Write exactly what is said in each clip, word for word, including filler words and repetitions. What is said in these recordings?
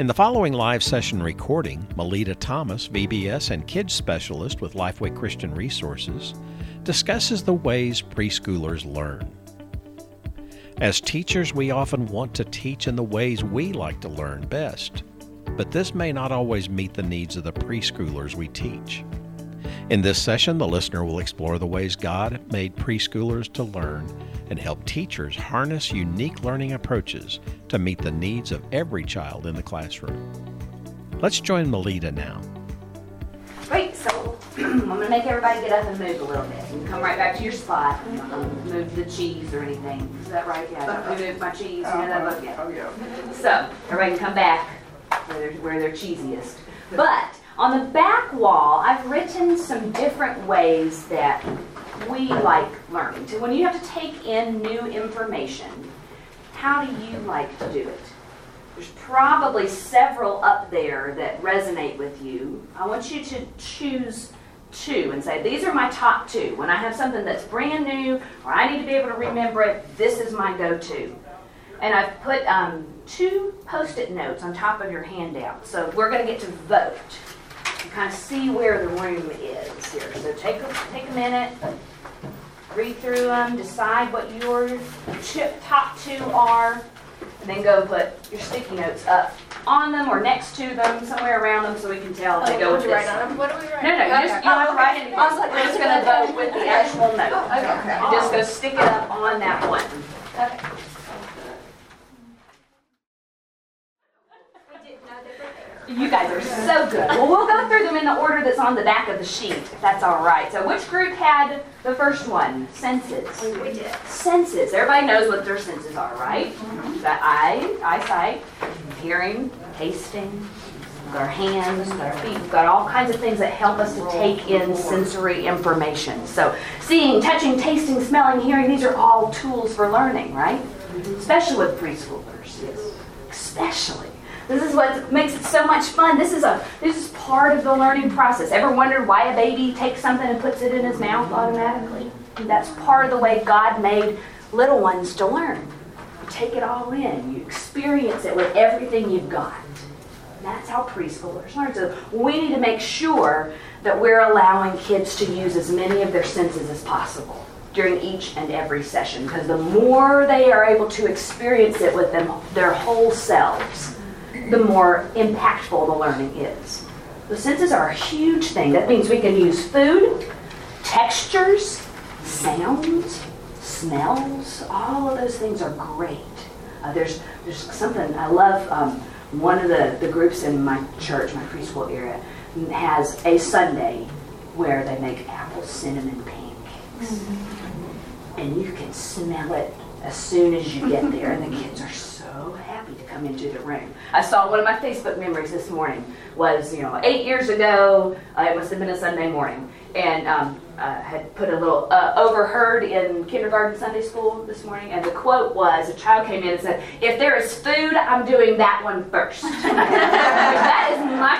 In the following live session recording, Melita Thomas, V B S and Kids Specialist with Lifeway Christian Resources, discusses the ways preschoolers learn. As teachers, we often want to teach in the ways we like to learn best, but this may not always meet the needs of the preschoolers we teach. In this session, the listener will explore the ways God made preschoolers to learn and help teachers harness unique learning approaches to meet the needs of every child in the classroom. Let's join Melita now. Great, so I'm going to make everybody get up and move a little bit. You come right back to your spot. I'm not going to move the cheese or anything. Is that right? Yeah, I don't move my cheese. You know that book yet? Oh, yeah. So everybody can come back where they're, where they're cheesiest. But on the back wall, I've written some different ways that we like learning. So when you have to take in new information, how do you like to do it? There's probably several up there that resonate with you. I want you to choose two and say, these are my top two. When I have something that's brand new or I need to be able to remember it, this is my go-to. And I've put um, two post-it notes on top of your handout. So we're going to get to vote. Kind of see where the room is here. So take a, take a minute, read through them, decide what your chip top two are, and then go put your sticky notes up on them or next to them, somewhere around them, so we can tell if oh, they go with this. Write on them? What do we write? No, no, you just, you don't write anything. I was like, we're just going to vote with the actual note. Okay. Okay. You just go stick it up on that one. Okay. You guys are so good. Well, we'll go through them in the order that's on the back of the sheet, if that's all right. So which group had the first one? Senses. We did. Senses. Everybody knows what their senses are, right? Mm-hmm. The eye, eyesight, hearing, tasting, our hands, our feet. We've got all kinds of things that help us to take in sensory information. So seeing, touching, tasting, smelling, hearing, these are all tools for learning, right? Mm-hmm. Especially with preschoolers. Yes. Especially. This is what makes it so much fun. This is a this is part of the learning process. Ever wondered why a baby takes something and puts it in his mouth automatically? That's part of the way God made little ones to learn. You take it all in. You experience it with everything you've got. That's how preschoolers learn. So we need to make sure that we're allowing kids to use as many of their senses as possible during each and every session, because the more they are able to experience it with them, their whole selves, the more impactful the learning is. The senses are a huge thing. That means we can use food, textures, sounds, smells. All of those things are great. Uh, there's there's something I love. Um, one of the, the groups in my church, my preschool area, has a Sunday where they make apple cinnamon pancakes. Mm-hmm. And you can smell it as soon as you get there, and the kids are so happy to come into the room. I saw one of my Facebook memories this morning was, you know, eight years ago, uh, it must have been a Sunday morning, and um, I had put a little uh, overheard in kindergarten Sunday school this morning, and the quote was, a child came in and said, if there is food, I'm doing that one first. That is my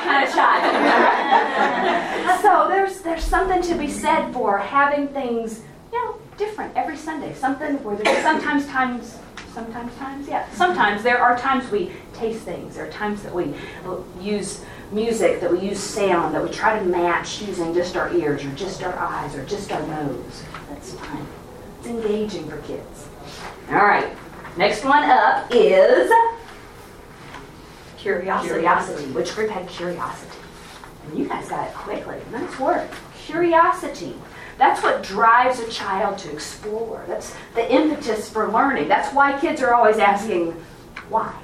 kind of child. So there's, there's something to be said for having things, you know, different every Sunday. Something where there's sometimes times, sometimes times, yeah. Sometimes there are times we taste things. There are times that we use music, that we use sound, that we try to match using just our ears or just our eyes or just our nose. That's fun. It's engaging for kids. All right. Next one up is curiosity. Curiosity. Which group had curiosity? And you guys got it quickly. Nice work. Curiosity. That's what drives a child to explore. That's the impetus for learning. That's why kids are always asking why,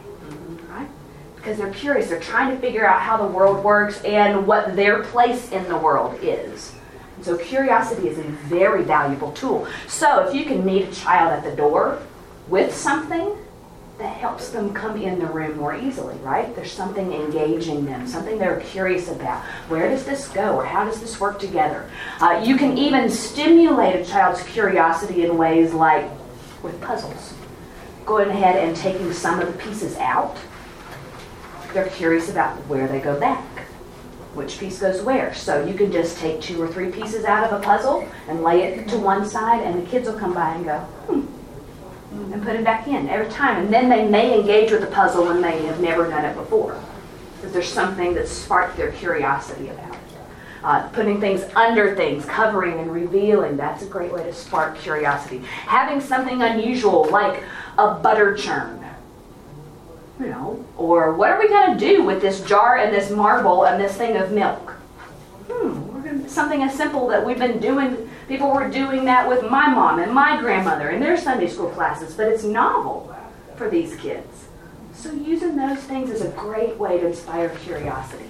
right? Because they're curious. They're trying to figure out how the world works and what their place in the world is. And so curiosity is a very valuable tool. So if you can meet a child at the door with something, that helps them come in the room more easily, right? There's something engaging them, something they're curious about. Where does this go, or how does this work together? Uh, you can even stimulate a child's curiosity in ways like with puzzles. Going ahead and taking some of the pieces out. They're curious about where they go back, which piece goes where. So you can just take two or three pieces out of a puzzle and lay it to one side, and the kids will come by and go, hmm. and put it back in every time. And then they may engage with the puzzle when they have never done it before. that there's something that sparked their curiosity about it. Uh, putting things under things, covering and revealing, that's a great way to spark curiosity. Having something unusual like a butter churn, you know, or what are we going to do with this jar and this marble and this thing of milk? Hmm, we're gonna, something as simple that we've been doing, people were doing that with my mom and my grandmother in their Sunday school classes, but it's novel for these kids. So using those things is a great way to inspire curiosity.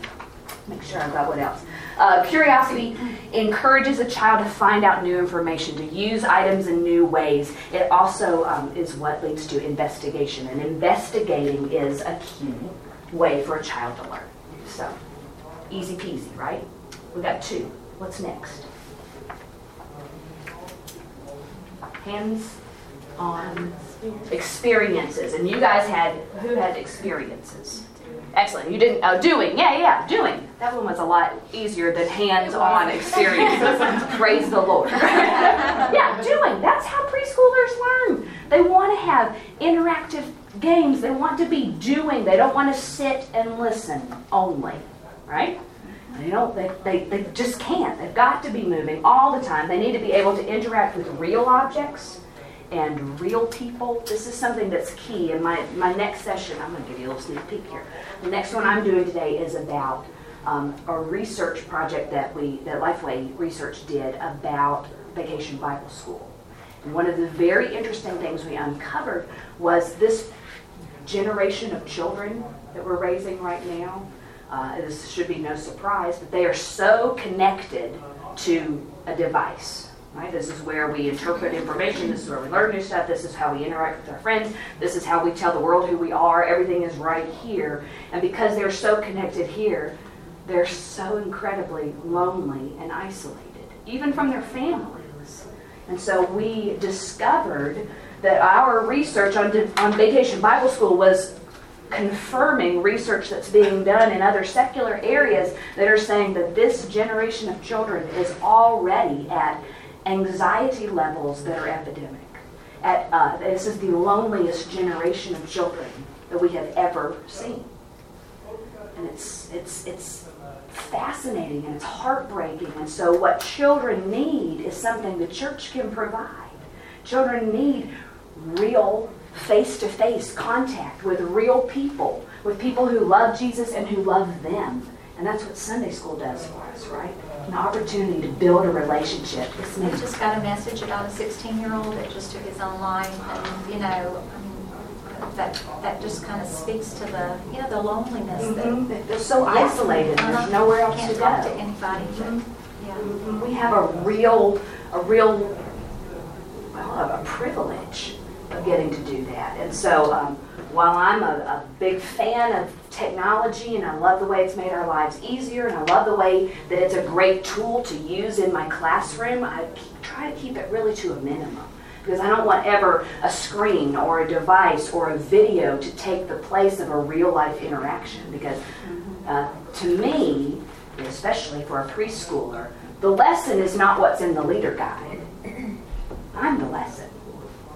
Make sure I've got what else. Uh, curiosity encourages a child to find out new information, to use items in new ways. It also um, is what leads to investigation, and investigating is a key way for a child to learn. So, easy peasy, right? We've got two. What's next? Hands on experiences. And you guys had, who had experiences? Excellent. You didn't, oh, doing. Yeah, yeah, doing. That one was a lot easier than hands-on experiences. Praise the Lord. Yeah, doing. That's how preschoolers learn. They want to have interactive games. They want to be doing. They don't want to sit and listen only, right? They don't, they, they, they just can't. They've got to be moving all the time. They need to be able to interact with real objects and real people. This is something that's key. In my, my next session, I'm going to give you a little sneak peek here. The next one I'm doing today is about um, a research project that we that Lifeway Research did about Vacation Bible School. And one of the very interesting things we uncovered was this generation of children that we're raising right now. Uh, this should be no surprise, but they are so connected to a device. Right? This is where we interpret information, this is where we learn new stuff, this is how we interact with our friends, this is how we tell the world who we are, everything is right here. And because they're so connected here, they're so incredibly lonely and isolated, even from their families. And so we discovered that our research on, on Vacation Bible School was confirming research that's being done in other secular areas that are saying that this generation of children is already at anxiety levels that are epidemic. At, uh, this is the loneliest generation of children that we have ever seen, and it's it's it's fascinating and it's heartbreaking. And so, what children need is something the church can provide. Children need real face-to-face contact with real people, with people who love Jesus and who love them. And that's what Sunday school does for us, right? An opportunity to build a relationship. I just got a message about a sixteen-year-old that just took his own life, and you know, I mean, that that just kind of speaks to the you know the loneliness. Mm-hmm. that, that they're so isolated. There's uh-huh. nowhere else Can't to go. Talk to anybody. Mm-hmm. Yeah. Mm-hmm. We have a real, a real, well, a privilege of getting to do that, and so. Um, While I'm a, a big fan of technology and I love the way it's made our lives easier and I love the way that it's a great tool to use in my classroom, I keep, try to keep it really to a minimum because I don't want ever a screen or a device or a video to take the place of a real-life interaction because uh, to me, especially for a preschooler, the lesson is not what's in the leader guide. I'm the lesson.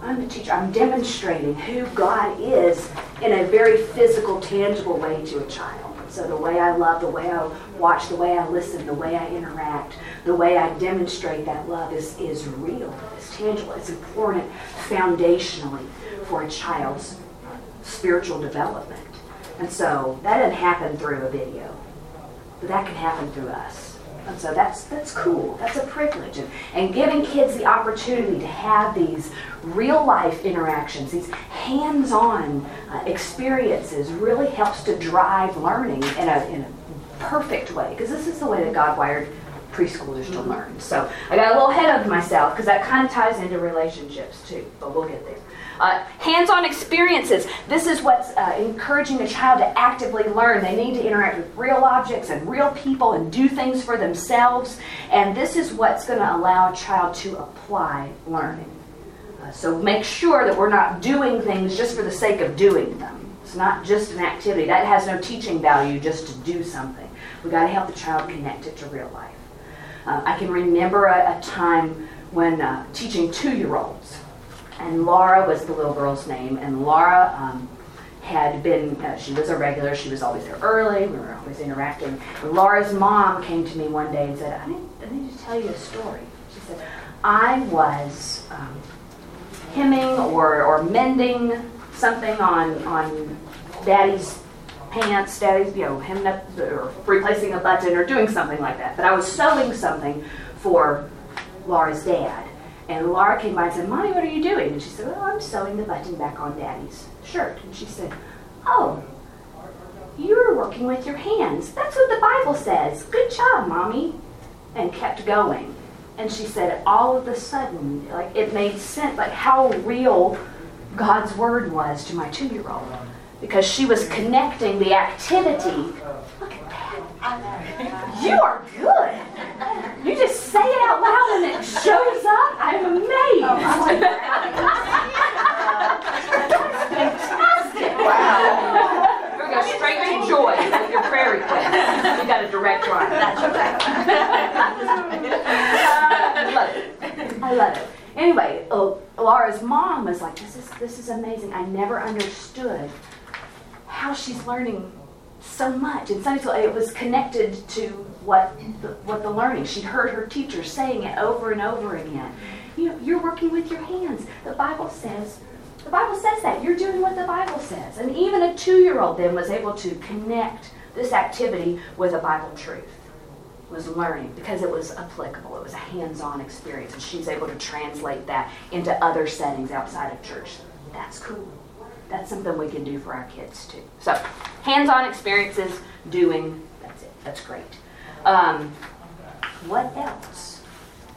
I'm the teacher. I'm demonstrating who God is in a very physical, tangible way to a child. So the way I love, the way I watch, the way I listen, the way I interact, the way I demonstrate that love is, is real, it's tangible, it's important foundationally for a child's spiritual development. And so that doesn't happen through a video, but that can happen through us. And so that's that's cool. That's a privilege. And, and giving kids the opportunity to have these real-life interactions, these hands-on uh, experiences really helps to drive learning in a, in a perfect way. Because this is the way that God wired preschoolers to learn. So I got a little ahead of myself because that kind of ties into relationships too. But we'll get there. Uh, hands-on experiences. This is what's uh, encouraging a child to actively learn. They need to interact with real objects and real people and do things for themselves. And this is what's going to allow a child to apply learning. Uh, so make sure that we're not doing things just for the sake of doing them. It's not just an activity. That has no teaching value just to do something. We've got to help the child connect it to real life. Uh, I can remember a, a time when uh, teaching two-year-olds. And Laura was the little girl's name, and Laura um, had been, uh, she was a regular, she was always there early, we were always interacting. Laura's mom came to me one day and said, I need, I need to tell you a story. She said, I was um, hemming or, or mending something on, on Daddy's pants, Daddy's, you know, hemming up or replacing a button or doing something like that. But I was sewing something for Laura's dad. And Laura came by and said, Mommy, what are you doing? And she said, well, I'm sewing the button back on Daddy's shirt. And she said, oh, you're working with your hands. That's what the Bible says. Good job, Mommy. And kept going. And she said, all of a sudden, like, it made sense, like, how real God's Word was to my two-year-old. Because she was connecting the activity. Look at that. You are good. You just say it out loud and it shows up. I'm amazed. Oh, I'm like, that's fantastic. Wow. We're going straight to joy with your prayer request. You got a direct line. That's okay. I love it. I love it. Anyway, oh, Laura's mom was like, this is, this is amazing. I never understood how she's learning so much. And so it was connected to what the, what the learning. She heard her teacher saying it over and over again. You know, you're working with your hands. The Bible says, the Bible says that. You're doing what the Bible says. And even a two-year-old then was able to connect this activity with a Bible truth. It was learning because it was applicable. It was a hands-on experience. And she's able to translate that into other settings outside of church. That's cool. That's something we can do for our kids, too. So, hands-on experiences, doing, that's it. That's great. Um, what else?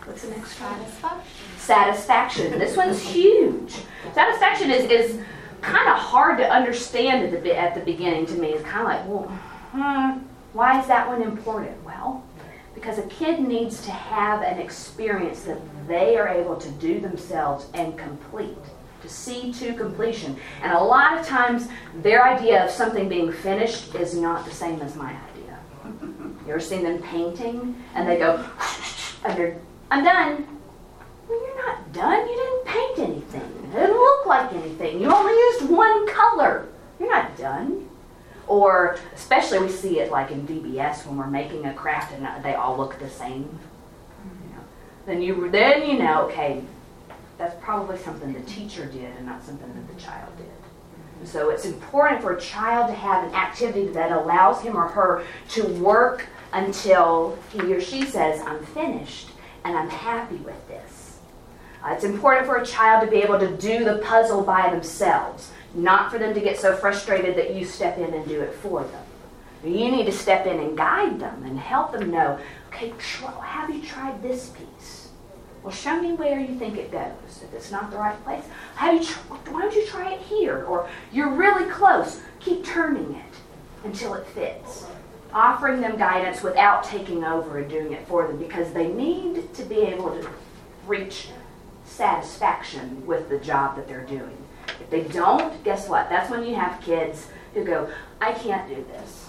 What's the next one? Satisfaction. Satisfaction. This one's huge. Satisfaction is, is kind of hard to understand at the, at the beginning to me. It's kind of like, well, hmm, why is that one important? Well, because a kid needs to have an experience that they are able to do themselves and complete. To see to completion. And a lot of times their idea of something being finished is not the same as my idea. You ever seen them painting and they go, and they're, I'm done. Well, you're not done. You didn't paint anything. It didn't look like anything. You only used one color. You're not done. Or especially we see it like in V B S when we're making a craft and they all look the same. You know, then you then you know, okay, that's probably something the teacher did and not something that the child did. So it's important for a child to have an activity that allows him or her to work until he or she says, I'm finished and I'm happy with this. Uh, it's important for a child to be able to do the puzzle by themselves, not for them to get so frustrated that you step in and do it for them. You need to step in and guide them and help them know, okay, try, have you tried this piece? Well, show me where you think it goes. If it's not the right place, how do you tr- why don't you try it here? Or you're really close. Keep turning it until it fits. Offering them guidance without taking over and doing it for them because they need to be able to reach satisfaction with the job that they're doing. If they don't, guess what? That's when you have kids who go, I can't do this.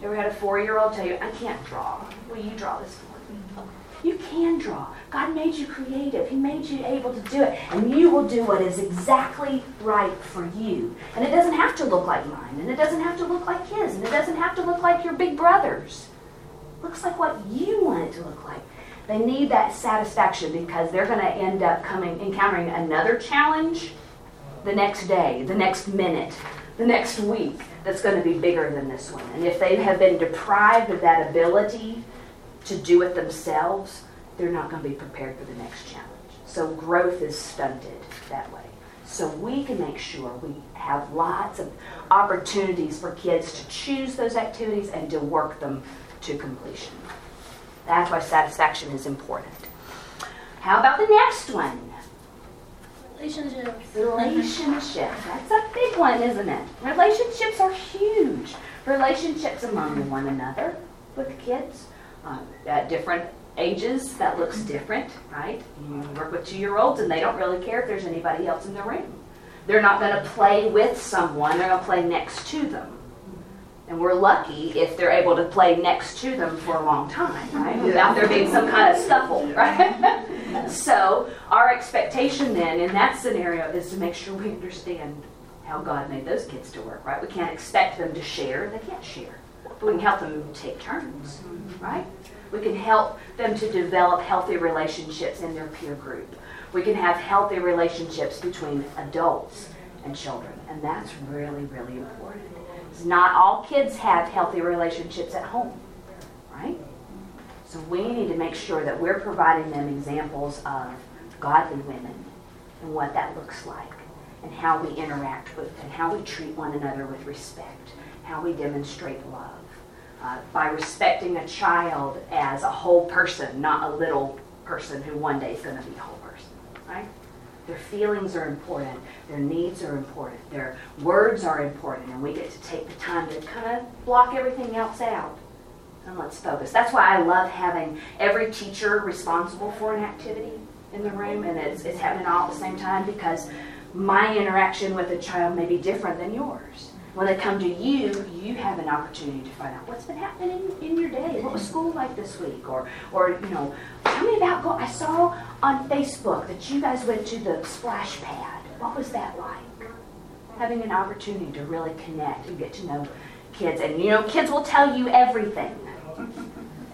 You ever had a four-year-old tell you, I can't draw. Will you draw this for me? Okay. You can draw. God made you creative. He made you able to do it. And you will do what is exactly right for you. And it doesn't have to look like mine. And it doesn't have to look like his. And it doesn't have to look like your big brother's. It looks like what you want it to look like. They need that satisfaction because they're going to end up coming, encountering another challenge the next day, the next minute, the next week that's going to be bigger than this one. And if they have been deprived of that ability to do it themselves, they're not going to be prepared for the next challenge. So growth is stunted that way. So we can make sure we have lots of opportunities for kids to choose those activities and to work them to completion. That's why satisfaction is important. How about the next one? Relationships. Relationships. That's a big one, isn't it? Relationships are huge. Relationships among one another with kids. Um, at different ages, that looks different, right? You work with two-year-olds, and they don't really care if there's anybody else in the room. They're not going to play with someone. They're going to play next to them. And we're lucky if they're able to play next to them for a long time, right? Without there being some kind of scuffle, right? So our expectation then in that scenario is to make sure we understand how God made those kids to work, right? We can't expect them to share. They can't share. But we can help them take turns, right? We can help them to develop healthy relationships in their peer group. We can have healthy relationships between adults and children. And that's really, really important. Because not all kids have healthy relationships at home, right? So we need to make sure that we're providing them examples of godly women and what that looks like and how we interact with and how we treat one another with respect, how we demonstrate love. Uh, by respecting a child as a whole person, not a little person who one day is going to be a whole person, right? Their feelings are important. Their needs are important. Their words are important. And we get to take the time to kind of block everything else out. And let's focus. That's why I love having every teacher responsible for an activity in the room. And it's, it's happening all at the same time because my interaction with a child may be different than yours. When they come to you, you have an opportunity to find out what's been happening in, in your day. What was school like this week? Or, or you know, tell me about, go- I saw on Facebook that you guys went to the splash pad. What was that like? Having an opportunity to really connect and get to know kids. And, you know, kids will tell you everything.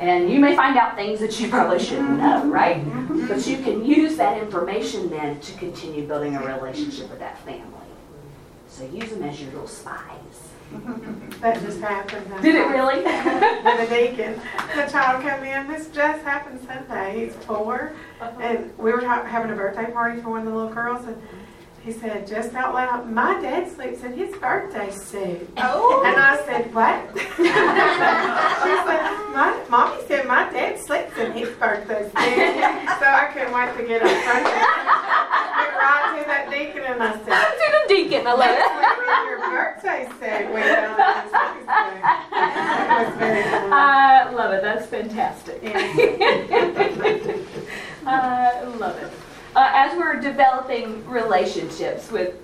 And you may find out things that you probably shouldn't know, right? But you can use that information then to continue building a relationship with that family. So use them as your little spies. That just happened. Did it really? The deacon, the child came in. This just happened Sunday. He's four, and we were ha- having a birthday party for one of the little girls, and he said just out loud, "My dad sleeps in his birthday suit." Oh! And I said, "What?" She said, "My mommy said my dad sleeps in his birthday suit." So I couldn't wait to get in front of him. Right to that deacon and I said, to the deacon, I love it. Your birthday said, well, that was very fun. I love it. That's fantastic. Yeah. I love it. Uh, as we're developing relationships with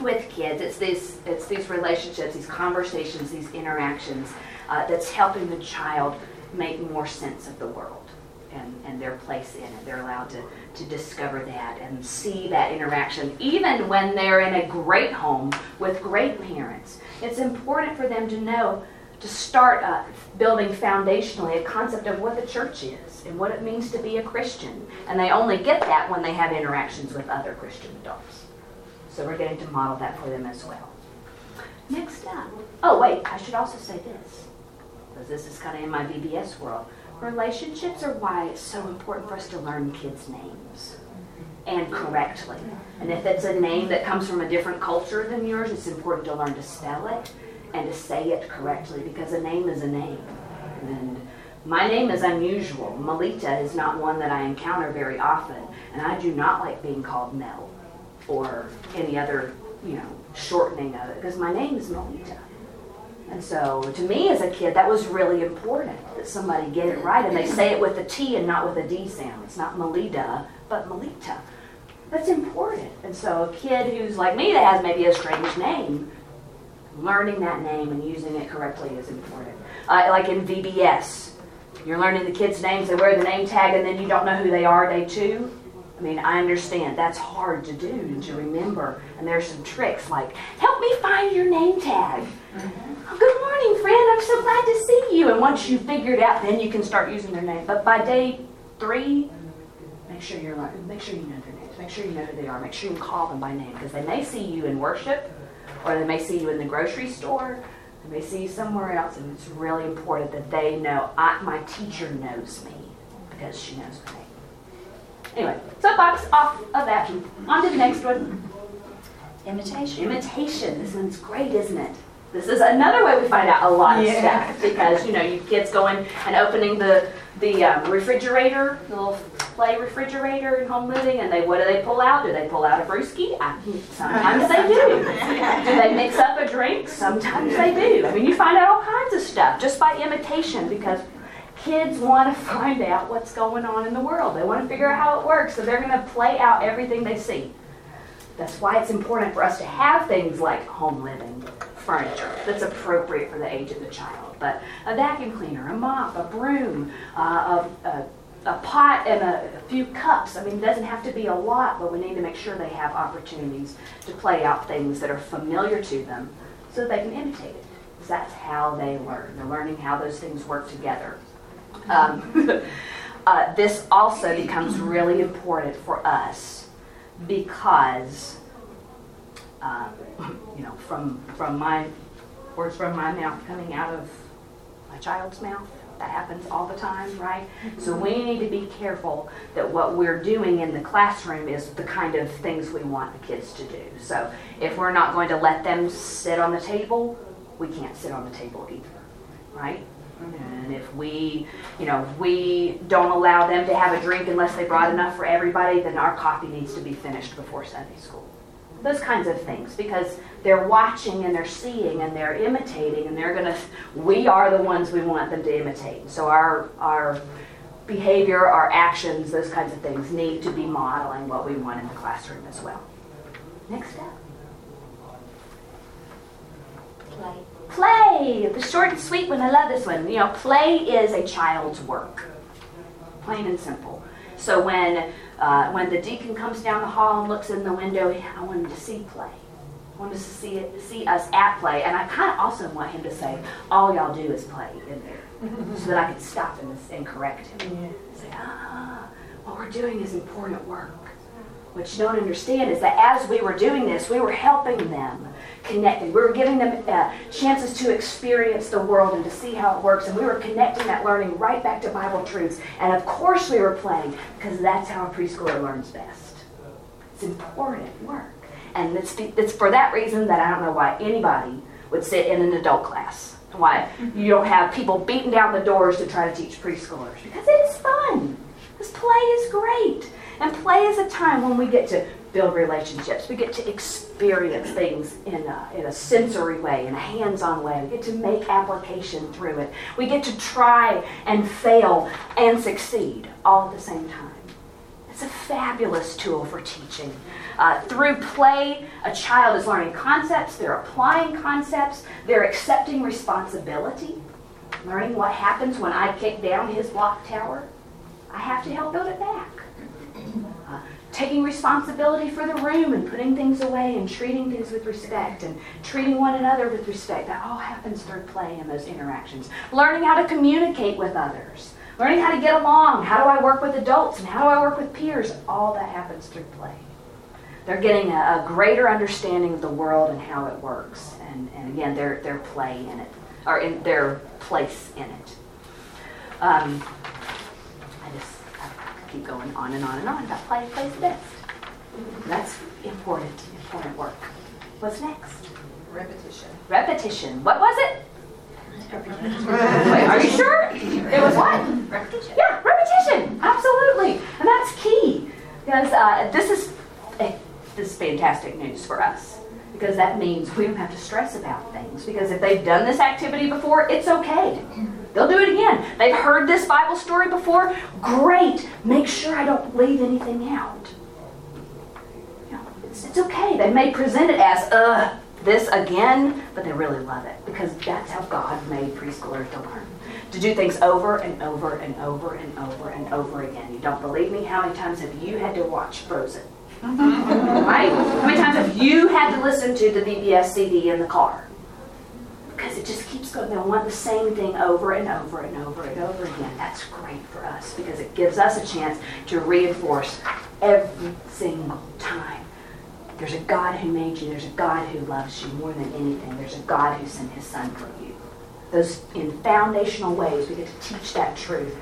with kids, it's these it's these relationships, these conversations, these interactions uh, that's helping the child make more sense of the world. And, and their place in it. They're allowed to, to discover that and see that interaction, even when they're in a great home with great parents. It's important for them to know, to start uh, building foundationally a concept of what the church is and what it means to be a Christian. And they only get that when they have interactions with other Christian adults. So we're getting to model that for them as well. Next up. Oh, wait, I should also say this, because this is kind of in my V B S world. Relationships are why it's so important for us to learn kids' names, and correctly. And if it's a name that comes from a different culture than yours, it's important to learn to spell it and to say it correctly, because a name is a name. And my name is unusual. Melita is not one that I encounter very often, and I do not like being called Mel or any other, you know, shortening of it, because my name is Melita. And so, to me as a kid, that was really important, that somebody get it right, and they say it with a T and not with a D sound. It's not Melita, but Melita. That's important. And so, a kid who's like me that has maybe a strange name, learning that name and using it correctly is important. Uh, like in V B S, you're learning the kids' names, they wear the name tag, and then you don't know who they are day two. I mean, I understand that's hard to do and to remember. And there's some tricks like, help me find your name tag. Mm-hmm. Oh, good morning, friend. I'm so glad to see you. And once you figure it out, then you can start using their name. But by day three, make sure you're learning. Make sure you know their names. Make sure you know who they are. Make sure you call them by name, because they may see you in worship, or they may see you in the grocery store. They may see you somewhere else. And it's really important that they know. I, my teacher knows me because she knows my name. Anyway, soapbox off of that. On to the next one. Imitation. Imitation. This one's great, isn't it? This is another way we find out a lot of yeah. stuff, because, you know, you kids going and opening the the um, refrigerator, the little play refrigerator in home living, and they what do they pull out? Do they pull out a brewski? I, sometimes they do. Do they mix up a drink? Sometimes they do. I mean, you find out all kinds of stuff just by imitation, because kids want to find out what's going on in the world. They want to figure out how it works, so they're going to play out everything they see. That's why it's important for us to have things like home living furniture that's appropriate for the age of the child. But a vacuum cleaner, a mop, a broom, uh, a, a a pot and a few cups. I mean, it doesn't have to be a lot, but we need to make sure they have opportunities to play out things that are familiar to them so that they can imitate it. Because that's how they learn. They're learning how those things work together. Um, uh, this also becomes really important for us because, uh, you know, from, from my words from my mouth coming out of my child's mouth. That happens all the time, right? So we need to be careful that what we're doing in the classroom is the kind of things we want the kids to do. So if we're not going to let them sit on the table, we can't sit on the table either, right? And if we, you know, we don't allow them to have a drink unless they brought enough for everybody, then our coffee needs to be finished before Sunday school. Those kinds of things, because they're watching and they're seeing and they're imitating, and they're gonna. We are the ones we want them to imitate. So our our behavior, our actions, those kinds of things need to be modeling what we want in the classroom as well. Next step. Play. Play. The short and sweet one. I love this one. You know, play is a child's work. Plain and simple. So when. Uh, when the deacon comes down the hall and looks in the window, I want him to see play. I want him to see it, see us at play. And I kind of also want him to say, all y'all do is play in there. So that I can stop him and correct him. Yeah. Say, ah, what we're doing is important work. What you don't understand is that as we were doing this, we were helping them connect. We were giving them uh, chances to experience the world and to see how it works. And we were connecting that learning right back to Bible truths. And of course we were playing, because that's how a preschooler learns best. It's important work. And it's, it's for that reason that I don't know why anybody would sit in an adult class. Why you don't have people beating down the doors to try to teach preschoolers. Because it is fun. This play is great. And play is a time when we get to build relationships. We get to experience things in a, in a sensory way, in a hands-on way. We get to make application through it. We get to try and fail and succeed all at the same time. It's a fabulous tool for teaching. Uh, through play, a child is learning concepts. They're applying concepts. They're accepting responsibility. Learning what happens when I kick down his block tower. I have to help build it back. Uh, taking responsibility for the room and putting things away and treating things with respect and treating one another with respect. That all happens through play and those interactions. Learning how to communicate with others. Learning how to get along. How do I work with adults and how do I work with peers? All that happens through play. They're getting a, a greater understanding of the world and how it works. And, and again, their their play in it, or in their place in it. Um, I just keep going on and on and on about play, plays the best. That's important, important work. What's next? Repetition. Repetition. What was it? Repetition. Wait, are you sure? It was what? Repetition. Yeah, repetition. Absolutely. And that's key. Because uh, this is this is fantastic news for us. Because that means we don't have to stress about things. Because if they've done this activity before, it's okay. They'll do it again. They've heard this Bible story before. Great. Make sure I don't leave anything out. You know, it's, it's okay. They may present it as, uh, this again, but they really love it. Because that's how God made preschoolers to learn. To do things over and over and over and over and over again. You don't believe me? How many times have you had to watch Frozen? Right? How many times have you had to listen to the V B S C D in the car? Because it just keeps going. They want the same thing over and over and over and over again. That's great for us because it gives us a chance to reinforce every single time. There's a God who made you. There's a God who loves you more than anything. There's a God who sent his son for you. Those in foundational ways, we get to teach that truth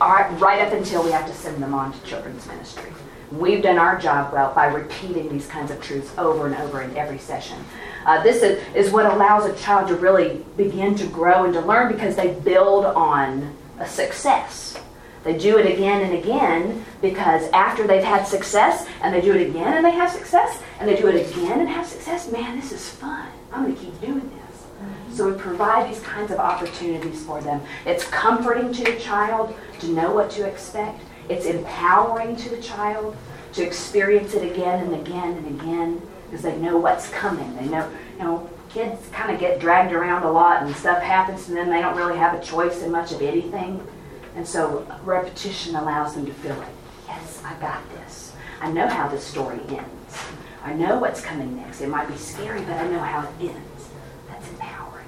right up until we have to send them on to children's ministry. We've done our job well by repeating these kinds of truths over and over in every session. Uh, this is, is what allows a child to really begin to grow and to learn because they build on a success. They do it again and again because after they've had success, and they do it again and they have success, and they do it again and have success, man, this is fun. I'm going to keep doing this. Mm-hmm. So we provide these kinds of opportunities for them. It's comforting to the child to know what to expect. It's empowering to the child to experience it again and again and again because they know what's coming. They know, you know, kids kind of get dragged around a lot and stuff happens to them. They don't really have a choice in much of anything. And so repetition allows them to feel like, yes, I got this. I know how this story ends. I know what's coming next. It might be scary, but I know how it ends. That's empowering.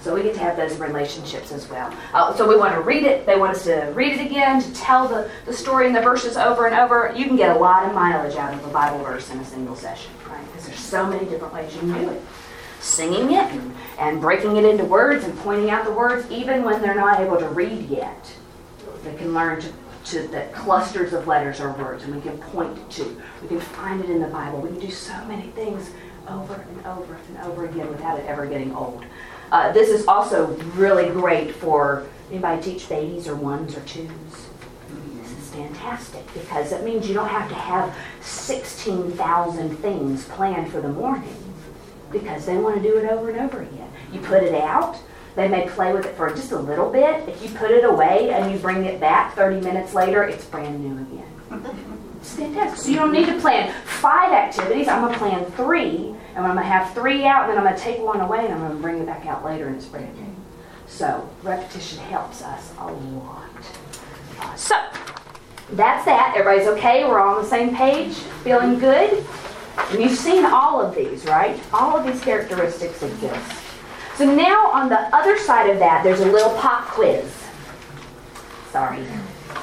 So we get to have those relationships as well. Uh, so we want to read it. They want us to read it again, to tell the, the story and the verses over and over. You can get a lot of mileage out of a Bible verse in a single session, right? Because there's so many different ways you can do it. Singing it and, and breaking it into words and pointing out the words, even when they're not able to read yet. They can learn to to the clusters of letters or words, and we can point to, we can find it in the Bible. We can do so many things over and over and over again without it ever getting old. Uh, this is also really great for, anybody teach babies or ones or twos? This is fantastic because it means you don't have to have sixteen thousand things planned for the morning because they want to do it over and over again. You put it out. They may play with it for just a little bit. If you put it away and you bring it back thirty minutes later, it's brand new again. It's fantastic. So you don't need to plan five activities. I'm going to plan three, and I'm going to have three out, and then I'm going to take one away, and I'm going to bring it back out later, and it's brand new. So repetition helps us a lot. So that's that. Everybody's okay? We're all on the same page? Feeling good? And you've seen all of these, right? All of these characteristics exist. So now on the other side of that, there's a little pop quiz. Sorry,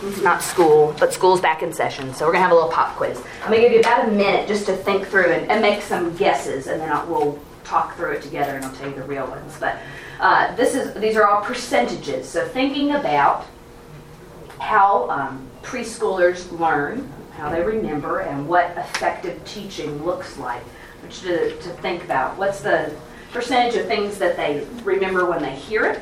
it's not school, but school's back in session, so we're going to have a little pop quiz. I'm going to give you about a minute just to think through and, and make some guesses, and then I'll, we'll talk through it together, and I'll tell you the real ones. But uh, this is these are all percentages, so thinking about how um, preschoolers learn, how they remember, and what effective teaching looks like, which to, to think about. What's the percentage of things that they remember when they hear it,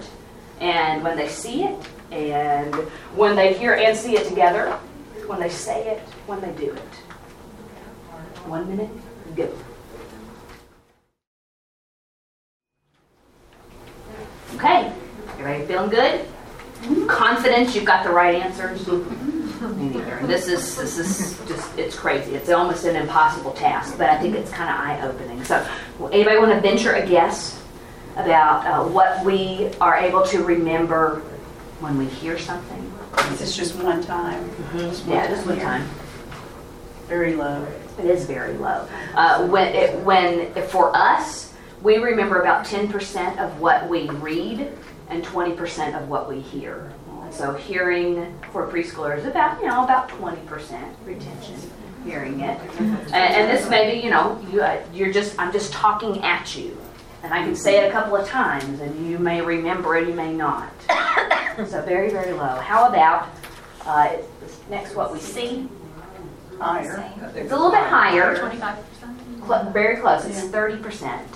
and when they see it, and when they hear and see it together, when they say it, when they do it. One minute, go. Okay, everybody feeling good? Confident you've got the right answers? Me neither. This is this is just, it's crazy. It's almost an impossible task, but I think it's kind of eye-opening. So anybody want to venture a guess about uh, what we are able to remember when we hear something? It's just one time. Mm-hmm. Just one yeah, time just one here. time. Very low. It is very low. Uh, when it, when for us, we remember about ten percent of what we read and twenty percent of what we hear. So hearing for preschoolers is about, you know, about twenty percent retention, hearing it. And, and this may be, you know, you, uh, you're just, I'm just talking at you. And I can say it a couple of times, and you may remember it, you may not. So very, very low. How about uh, next what we see? Higher. It's a little bit higher. twenty-five percent? Very close. It's thirty percent.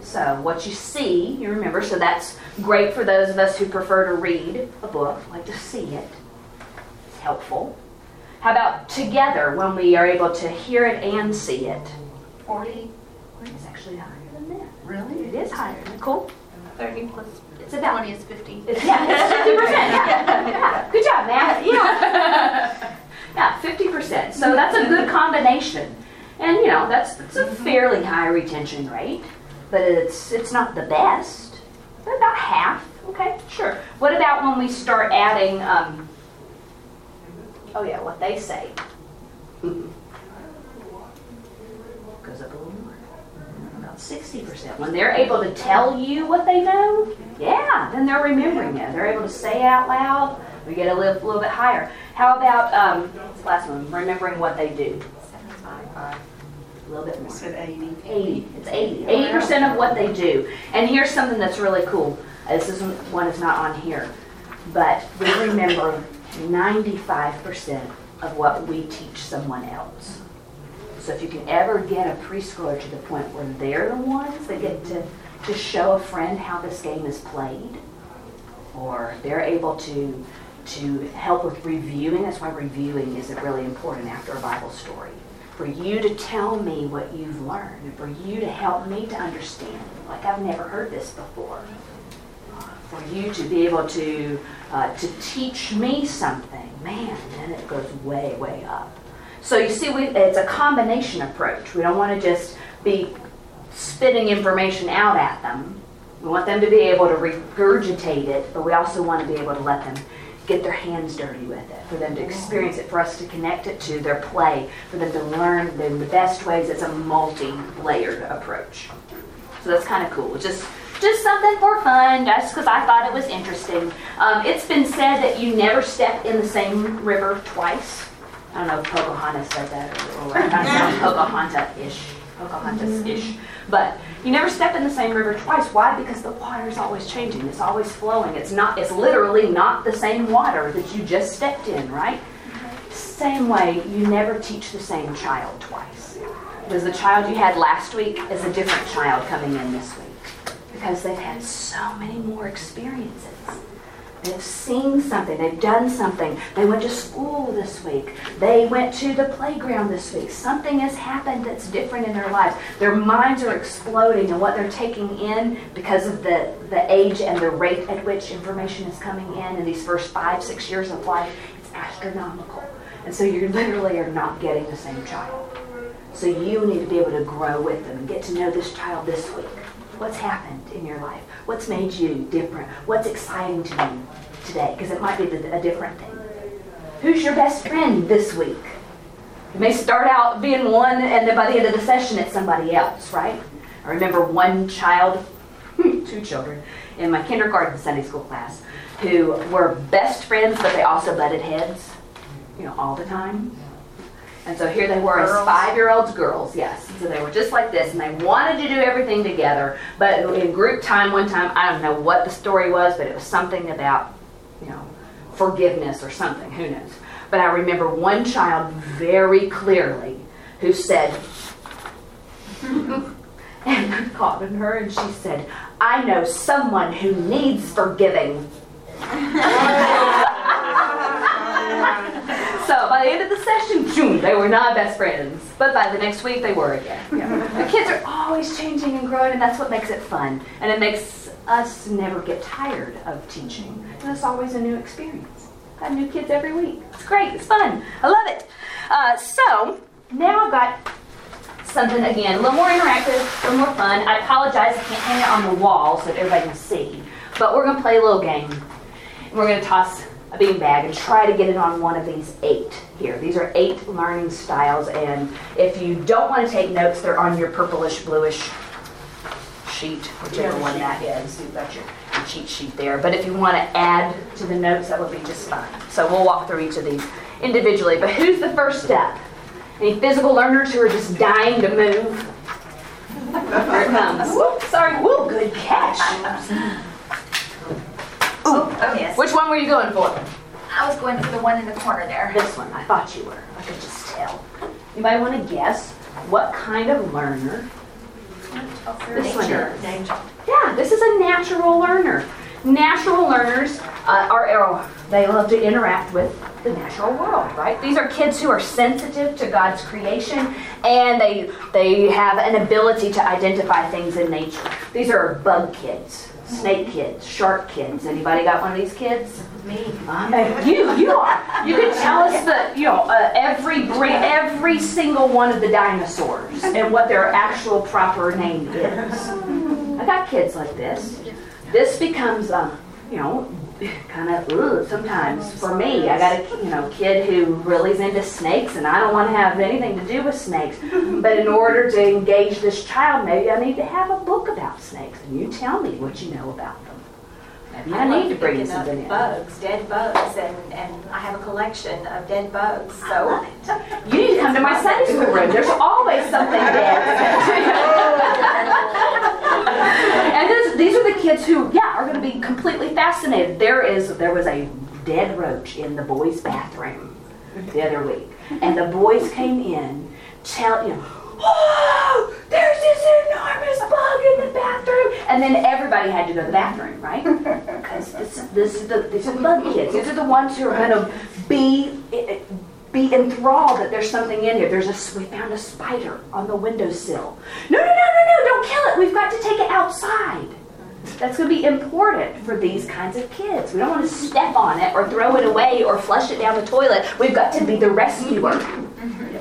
So what you see, you remember, so that's great for those of us who prefer to read a book, like to see it. It's helpful. How about together, when we are able to hear it and see it? forty. It's actually higher than that. Really? It is higher. Cool. thirty plus. It's about twenty is fifty. It's, yeah, it's fifty percent. Yeah. Yeah. Good job, Matt. Yeah. Yeah, fifty percent. So that's a good combination. And, you know, that's, that's a fairly high retention rate. But it's it's not the best. But about half. Okay, sure. What about when we start adding, um, oh yeah, what they say? Mm-hmm. Goes up a little more. About sixty percent. When they're able to tell you what they know, yeah, then they're remembering it. They're able to say out loud. We get a little, little bit higher. How about, um, this last one, remembering what they do? seventy-five. A little bit more. It's eighty. eighty. It's eighty. eighty percent of what they do. And here's something that's really cool. This is one that's not on here. But we remember ninety-five percent of what we teach someone else. So if you can ever get a preschooler to the point where they're the ones that get to, to show a friend how this game is played, or they're able to, to help with reviewing, that's why reviewing is really important after a Bible story. For you to tell me what you've learned, and for you to help me to understand, like I've never heard this before. For you to be able to uh, to teach me something, man, then it goes way, way up. So you see, we, it's a combination approach. We don't want to just be spitting information out at them. We want them to be able to regurgitate it, but we also want to be able to let them get their hands dirty with it, for them to experience it, for us to connect it to their play, for them to learn in the best ways. It's a multi-layered approach. So that's kind of cool. Just just something for fun, just because I thought it was interesting. Um, it's been said that you never step in the same river twice. I don't know if Pocahontas said that, or, or I found Pocahontas-ish. Pocahontas-ish. But you never step in the same river twice. Why? Because the water is always changing. It's always flowing. It's not. It's literally not the same water that you just stepped in, right? Mm-hmm. Same way, you never teach the same child twice. Because the child you had last week is a different child coming in this week. Because they've had so many more experiences. They've seen something. They've done something. They went to school this week. They went to the playground this week. Something has happened that's different in their lives. Their minds are exploding and what they're taking in because of the, the age and the rate at which information is coming in in these first five, six years of life. It's astronomical. And so you literally are not getting the same child. So you need to be able to grow with them and get to know this child this week. What's happened in your life? What's made you different? What's exciting to you today? Because it might be a different thing. Who's your best friend this week? You may start out being one, and then by the end of the session, it's somebody else, right? I remember one child, two children, in my kindergarten Sunday school class who were best friends, but they also butted heads, you know, all the time. And so here they were as five-year-olds, girls, yes. So they were just like this, and they wanted to do everything together. But in group time one time, I don't know what the story was, but it was something about, you know, forgiveness or something, who knows. But I remember one child very clearly who said, and I called on her, and she said, "I know someone who needs forgiving." So by the end of the session, they were not best friends. But by the next week, they were again. Yeah. The kids are always changing and growing, and that's what makes it fun. And it makes us never get tired of teaching. And it's always a new experience. Got new kids every week. It's great. It's fun. I love it. Uh, so now I've got something, again, a little more interactive, a little more fun. I apologize. I can't hang it on the wall so that everybody can see. But we're going to play a little game. And we're going to toss a bean bag and try to get it on one of these eight here. These are eight learning styles, and if you don't want to take notes, they're on your purplish bluish sheet, whichever one that is. You've got your, your cheat sheet there. But if you want to add to the notes, that would be just fine. So we'll walk through each of these individually. But who's the first step? Any physical learners who are just dying to move? Here it comes. Whoop, sorry. Whoop, good catch. Ooh. Oh, yes. Which one were you going for? I was going for the one in the corner there. This one. I thought you were. I could just tell. You might want to guess what kind of learner oh, this nature. one is. Nature. Yeah, this is a natural learner. Natural learners uh, are, are, they love to interact with the natural world, right? These are kids who are sensitive to God's creation, and they, they have an ability to identify things in nature. These are bug kids. Snake kids, shark kids. Anybody got one of these kids? Me. Um, you, you are. You can tell us the, you know, uh, every every single one of the dinosaurs and what their actual proper name is. I got kids like this. This becomes, um, you know, kind of ugh, sometimes for me. I got a, you know, kid who really is into snakes, and I don't want to have anything to do with snakes. But in order to engage this child, maybe I need to have a book about snakes, and you tell me what you know about them. Maybe I, I need to bring something in. Bugs, dead bugs, and, and I have a collection of dead bugs. So you need to come to my Sunday school room. There's always something dead. And this, these are the kids who, yeah, are going to be completely fascinated. There is, there was a dead roach in the boys' bathroom the other week, and the boys came in, tell you know, oh, there's this enormous bug in the bathroom, and then everybody had to go to the bathroom, right? Because this, this is the, these are the bug kids. These are the ones who are going to be. It, be enthralled that there's something in here. There's a, we found a spider on the windowsill. No, no, no, no, no, don't kill it. We've got to take it outside. That's going to be important for these kinds of kids. We don't want to step on it or throw it away or flush it down the toilet. We've got to be the rescuer.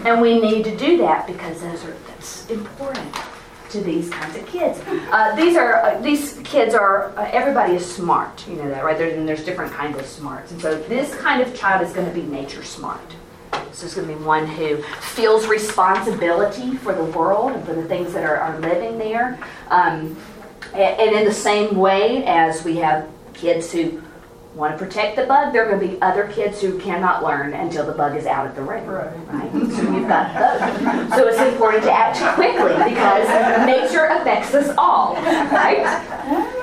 And we need to do that because those are, that's important to these kinds of kids. Uh, these are uh, these kids are uh, everybody is smart, you know that, right? There, and there's different kinds of smarts, and so this kind of child is going to be nature smart. So it's going to be one who feels responsibility for the world and for the things that are, are living there, um, and, and in the same way as we have kids who want to protect the bug, there are going to be other kids who cannot learn until the bug is out of the room. Right. Right? So you've got those. So it's important to act quickly because nature affects us all. Right?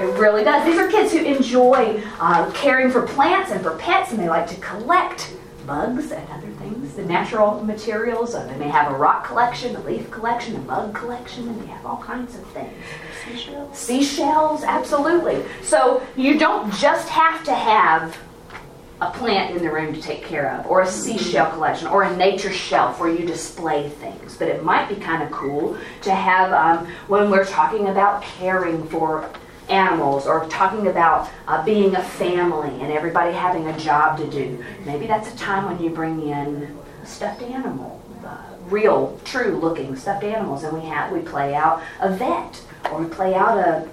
It really does. These are kids who enjoy uh, caring for plants and for pets, and they like to collect bugs and other things, the natural materials. They may have a rock collection, a leaf collection, a bug collection, and they have all kinds of things. Seashells? Seashells, absolutely. So you don't just have to have a plant in the room to take care of, or a seashell collection, or a nature shelf where you display things. But it might be kind of cool to have, um, when we're talking about caring for animals, or talking about uh, being a family and everybody having a job to do. Maybe that's a time when you bring in a stuffed animal, uh, real, true-looking stuffed animals, and we have we play out a vet, or we play out a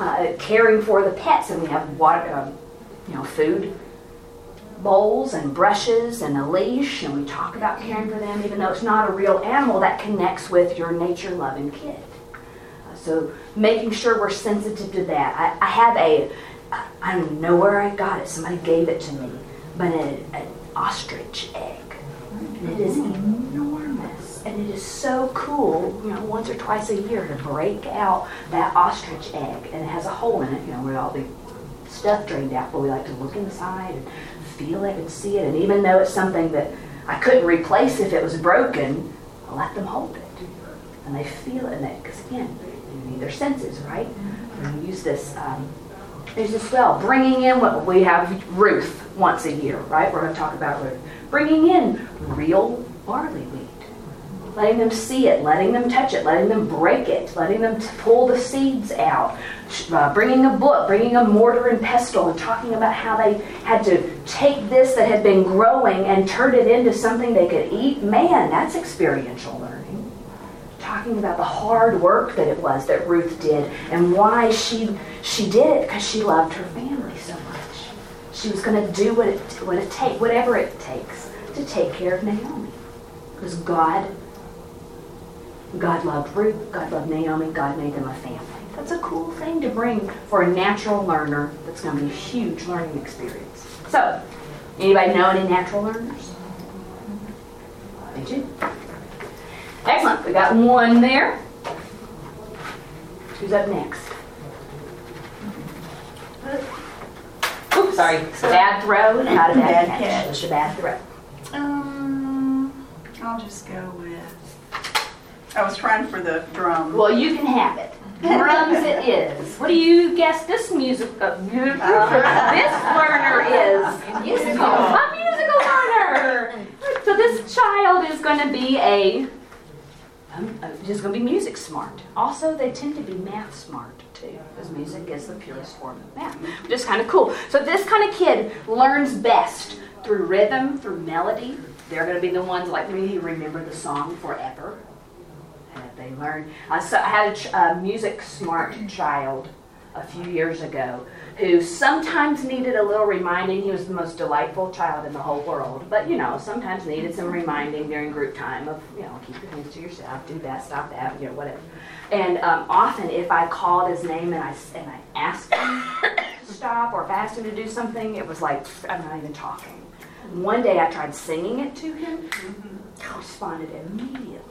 uh, caring for the pets, and we have water, um, you know, food bowls and brushes and a leash, and we talk about caring for them, even though it's not a real animal. That connects with your nature-loving kid. So making sure we're sensitive to that. I, I have a, I don't know where I got it, somebody gave it to me, but a, an ostrich egg. And it is enormous. And it is so cool, you know, once or twice a year to break out that ostrich egg. And it has a hole in it, you know, where all the stuff drained out, but we like to look inside and feel it and see it. And even though it's something that I couldn't replace if it was broken, I let them hold it. And they feel it in it, because again, you need their senses, right? And we use this, um, there's this well, bringing in what we have, Ruth, once a year, right? We're going to talk about Ruth. Bringing in real barley wheat. Letting them see it, letting them touch it, letting them break it, letting them t- pull the seeds out. Uh, bringing a book, bringing a mortar and pestle, and talking about how they had to take this that had been growing and turn it into something they could eat. Man, that's experiential learning. Talking about the hard work that it was that Ruth did and why she she did it, because she loved her family so much. She was going to do what it what it take whatever it takes to take care of Naomi, because God God loved Ruth, God loved Naomi, God made them a family. That's a cool thing to bring for a natural learner. That's going to be a huge learning experience. So, anybody know any natural learners? Did you? Excellent. We got one there. Who's up next? Oops, sorry. Bad throw. Not a bad catch. It's a bad throw. Um, I'll just go with. I was trying for the drum. Well, you can have it. Drums it is. What do you guess this music? Uh, this learner is musical. A musical learner. So this child is going to be a. Um, it's going to be music smart. Also, they tend to be math smart, too, because music is the purest form of math. Which is kind of cool. So this kind of kid learns best through rhythm, through melody. They're going to be the ones like me who remember the song forever. And they learn. Uh, so I had a, ch- a music smart child a few years ago who sometimes needed a little reminding. He was the most delightful child in the whole world, but you know, sometimes needed some reminding during group time of, you know, keep your hands to yourself, do that, stop that, you know, whatever. And um, often if I called his name and I, and I asked him to stop, or if I asked him to do something, it was like, I'm not even talking. One day I tried singing it to him, he responded immediately.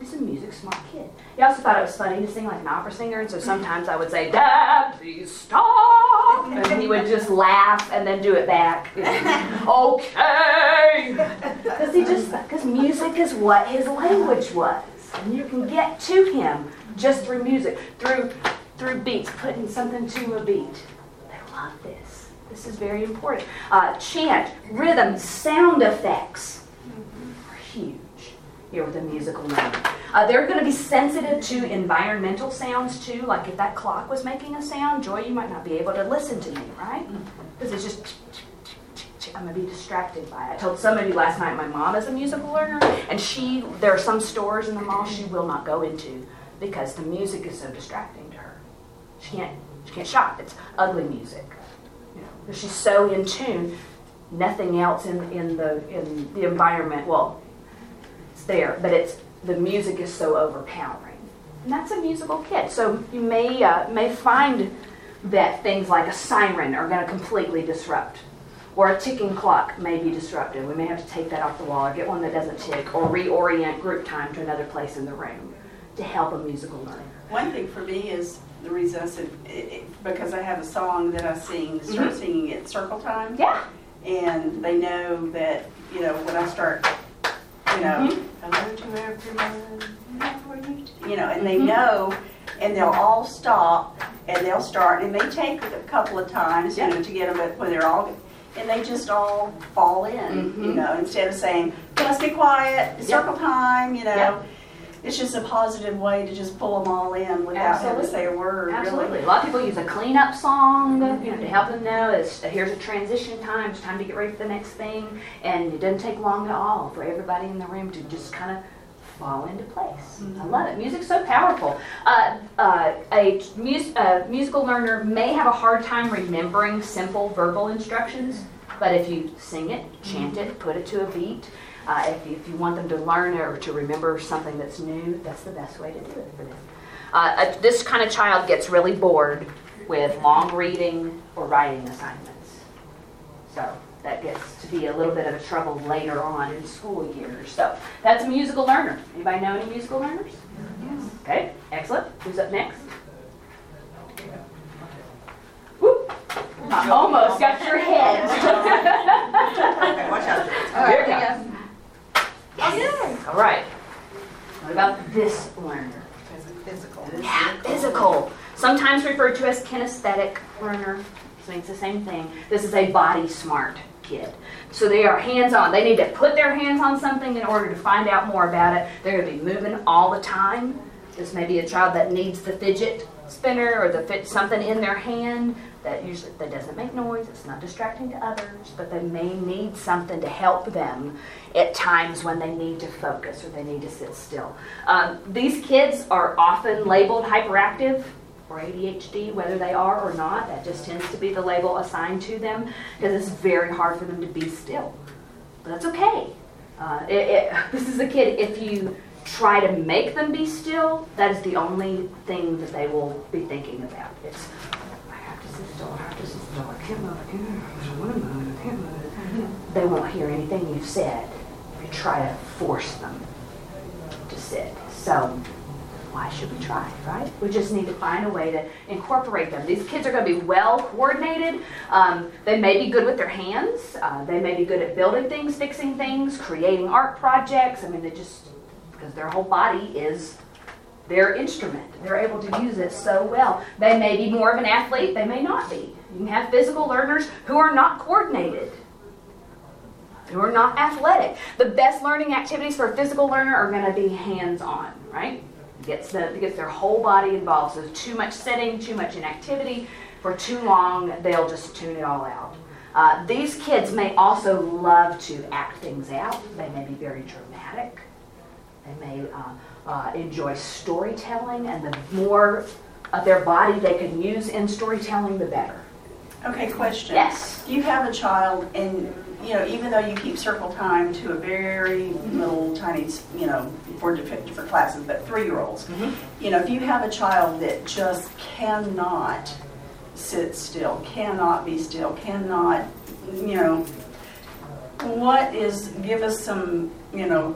He's a music smart kid. He also thought it was funny to sing like an opera singer, and so sometimes I would say, Dad, please stop! And he would just laugh and then do it back. Okay! Because he just, because music is what his language was. And you can get to him just through music, through through beats, putting something to a beat. They love this. This is very important. Uh, chant, rhythm, sound effects are huge. Here with a musical note. Uh, they're going to be sensitive to environmental sounds too, like if that clock was making a sound, Joy, you might not be able to listen to me, right? Because it's just, I'm going to be distracted by it. I told somebody last night my mom is a musical learner, and she, there are some stores in the mall she will not go into because the music is so distracting to her. She can't, she can't shop. It's ugly music. You know, she's so in tune. Nothing else in, in the in the environment. Well, it's there, but it's the music is so overpowering. And that's a musical kid. So you may uh, may find that things like a siren are going to completely disrupt, or a ticking clock may be disruptive. We may have to take that off the wall, or get one that doesn't tick, or reorient group time to another place in the room to help a musical learner. One thing for me is the reason I said it, because I have a song that I sing, start mm-hmm. singing at circle time. Yeah. And they know that, you know, when I start, you know, mm-hmm. hello to everyone, how are you? You know, and mm-hmm. they know, and they'll all stop, and they'll start, and it may take a couple of times, you yeah. know, to get them when they're all, and they just all fall in, mm-hmm. you know, instead of saying, let's be quiet, it's yeah. circle time, you know. Yeah. It's just a positive way to just pull them all in without Absolutely. having to say a word. Absolutely. Really. A lot of people use a clean-up song mm-hmm. you know, to help them know it's, here's a transition time, it's time to get ready for the next thing, and it doesn't take long at all for everybody in the room to just kind of fall into place. Mm-hmm. I love it. Music's so powerful. Uh, uh, a, mus- a musical learner may have a hard time remembering simple verbal instructions, but if you sing it, chant mm-hmm. it, put it to a beat, Uh, if, you, if you want them to learn or to remember something that's new, that's the best way to do it for them. Uh, a, this kind of child gets really bored with long reading or writing assignments. So that gets to be a little bit of a trouble later on in school years. So that's a musical learner. Anybody know any musical learners? Yes. Okay, excellent. Who's up next? Whoop. I almost got your head. Okay, watch out. Here it goes. Yes. All right. What about this learner? Physical. Yeah, physical. Sometimes referred to as kinesthetic learner. So it's the same thing. This is a body smart kid. So they are hands-on. They need to put their hands on something in order to find out more about it. They're going to be moving all the time. This may be a child that needs the fidget spinner or the fit something in their hand that usually that doesn't make noise, it's not distracting to others, but they may need something to help them at times when they need to focus or they need to sit still. Um, these kids are often labeled hyperactive or A D H D, whether they are or not. That just tends to be the label assigned to them because it's very hard for them to be still. But that's okay. Uh, it, it, this is a kid, if you try to make them be still, that is the only thing that they will be thinking about. It's, I have to sit still, I have to sit still, I can't move, I can't move, I can't move. They won't hear anything you've said if you try to force them to sit. So why should we try, right? We just need to find a way to incorporate them. These kids are going to be well coordinated. Um, they may be good with their hands. Uh, they may be good at building things, fixing things, creating art projects. I mean, they just... because their whole body is their instrument. They're able to use it so well. They may be more of an athlete. They may not be. You can have physical learners who are not coordinated, who are not athletic. The best learning activities for a physical learner are going to be hands-on, right? It gets, the, it gets their whole body involved. So too much sitting, too much inactivity. For too long, they'll just tune it all out. Uh, these kids may also love to act things out. They may be very dramatic. They may uh, uh, enjoy storytelling, and the more of their body they can use in storytelling, the better. Okay, question. Yes. You have a child, and you know, even though you keep circle time to a very mm-hmm. little, tiny, you know, for different classes, but three-year-olds, mm-hmm. you know, if you have a child that just cannot sit still, cannot be still, cannot, you know, what is? Give us some, you know.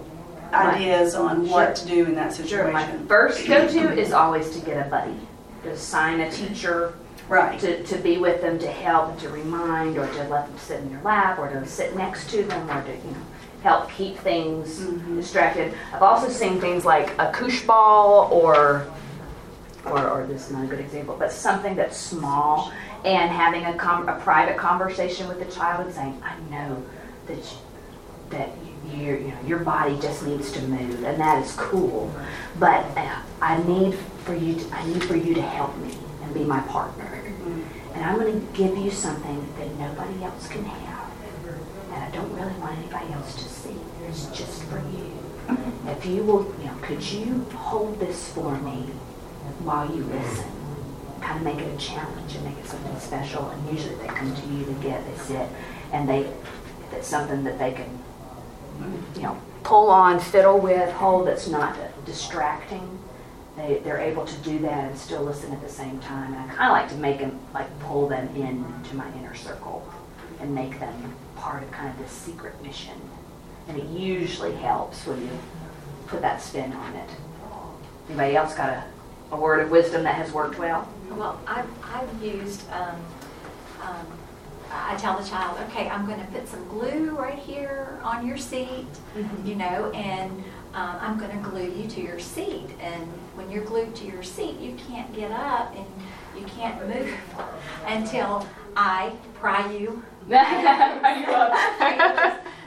ideas on what sure. to do in that situation. Sure. My first go-to is always to get a buddy, to assign a teacher, right. to, to be with them, to help, and to remind, or to let them sit in your lap, or to sit next to them, or to you know help keep things mm-hmm. distracted. I've also seen things like a koosh ball, or, or, or this is not a good example, but something that's small, and having a, com- a private conversation with the child and saying, I know that you, that you Your, you know, your body just needs to move, and that is cool. But uh, I need for you. To, I need for you to help me and be my partner. Mm-hmm. And I'm going to give you something that nobody else can have, and I don't really want anybody else to see. It's just for you. If you will, you know, could you hold this for me while you listen? Kind of make it a challenge and make it something special. And usually they come to you to get this it, and they that's something that they can, you know, pull on, fiddle with, hold. That's not distracting. They they're able to do that and still listen at the same time. And I kind of like to make them like pull them in to my inner circle and make them part of kind of this secret mission. And it usually helps when you put that spin on it. Anybody else got a, a word of wisdom that has worked well? Well, I've, I've used, um, um, I tell the child, okay, I'm going to put some glue right here on your seat, mm-hmm. you know, and um, I'm going to glue you to your seat. And when you're glued to your seat, you can't get up and you can't move until I pry you.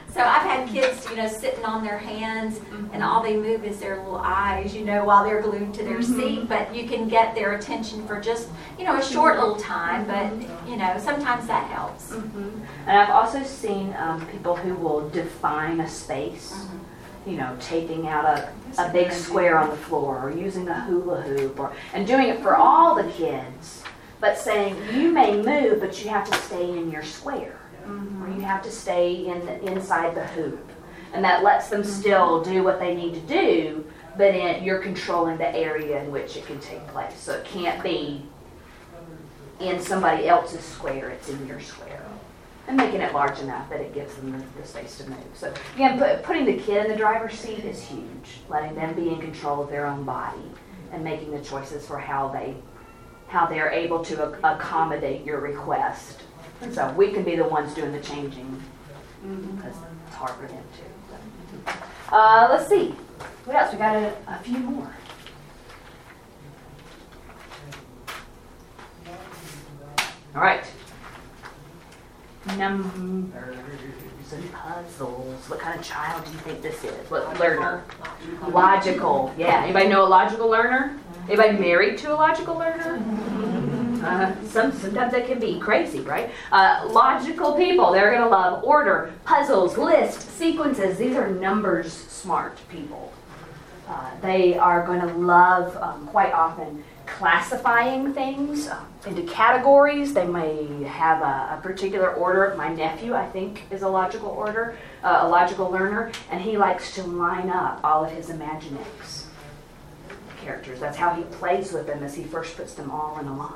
So I've had kids, you know, sitting on their hands, mm-hmm. and all they move is their little eyes, you know, while they're glued to their mm-hmm. seat. But you can get their attention for just, you know, a short little time. But, you know, sometimes that helps. Mm-hmm. And I've also seen um, people who will define a space, mm-hmm. you know, taking out a, a big square on the floor or using a hula hoop or and doing it for all the kids. But saying, you may move, but you have to stay in your square. Mm-hmm. Or you have to stay in the, inside the hoop. And that lets them mm-hmm. still do what they need to do, but in, you're controlling the area in which it can take place. So it can't be in somebody else's square, it's in your square. And making it large enough that it gives them the, the space to move. So again, put, putting the kid in the driver's seat is huge. Letting them be in control of their own body and making the choices for how they how they're able to a- accommodate your request. And so we can be the ones doing the changing because it's hard for them to. So. Uh, let's see. What else? We got a, a few more. All right. Numbers and puzzles. What kind of child do you think this is? What learner? Logical. Yeah. Anybody know a logical learner? Anybody married to a logical learner? Uh, some, sometimes that can be crazy, right? Uh, logical people, they're going to love order, puzzles, lists, sequences. These are numbers smart people. Uh, they are going to love, um, quite often, classifying things uh, into categories. They may have a, a particular order. My nephew, I think, is a logical order, uh, a logical learner, and he likes to line up all of his Imaginext characters. That's how he plays with them, as he first puts them all in a line.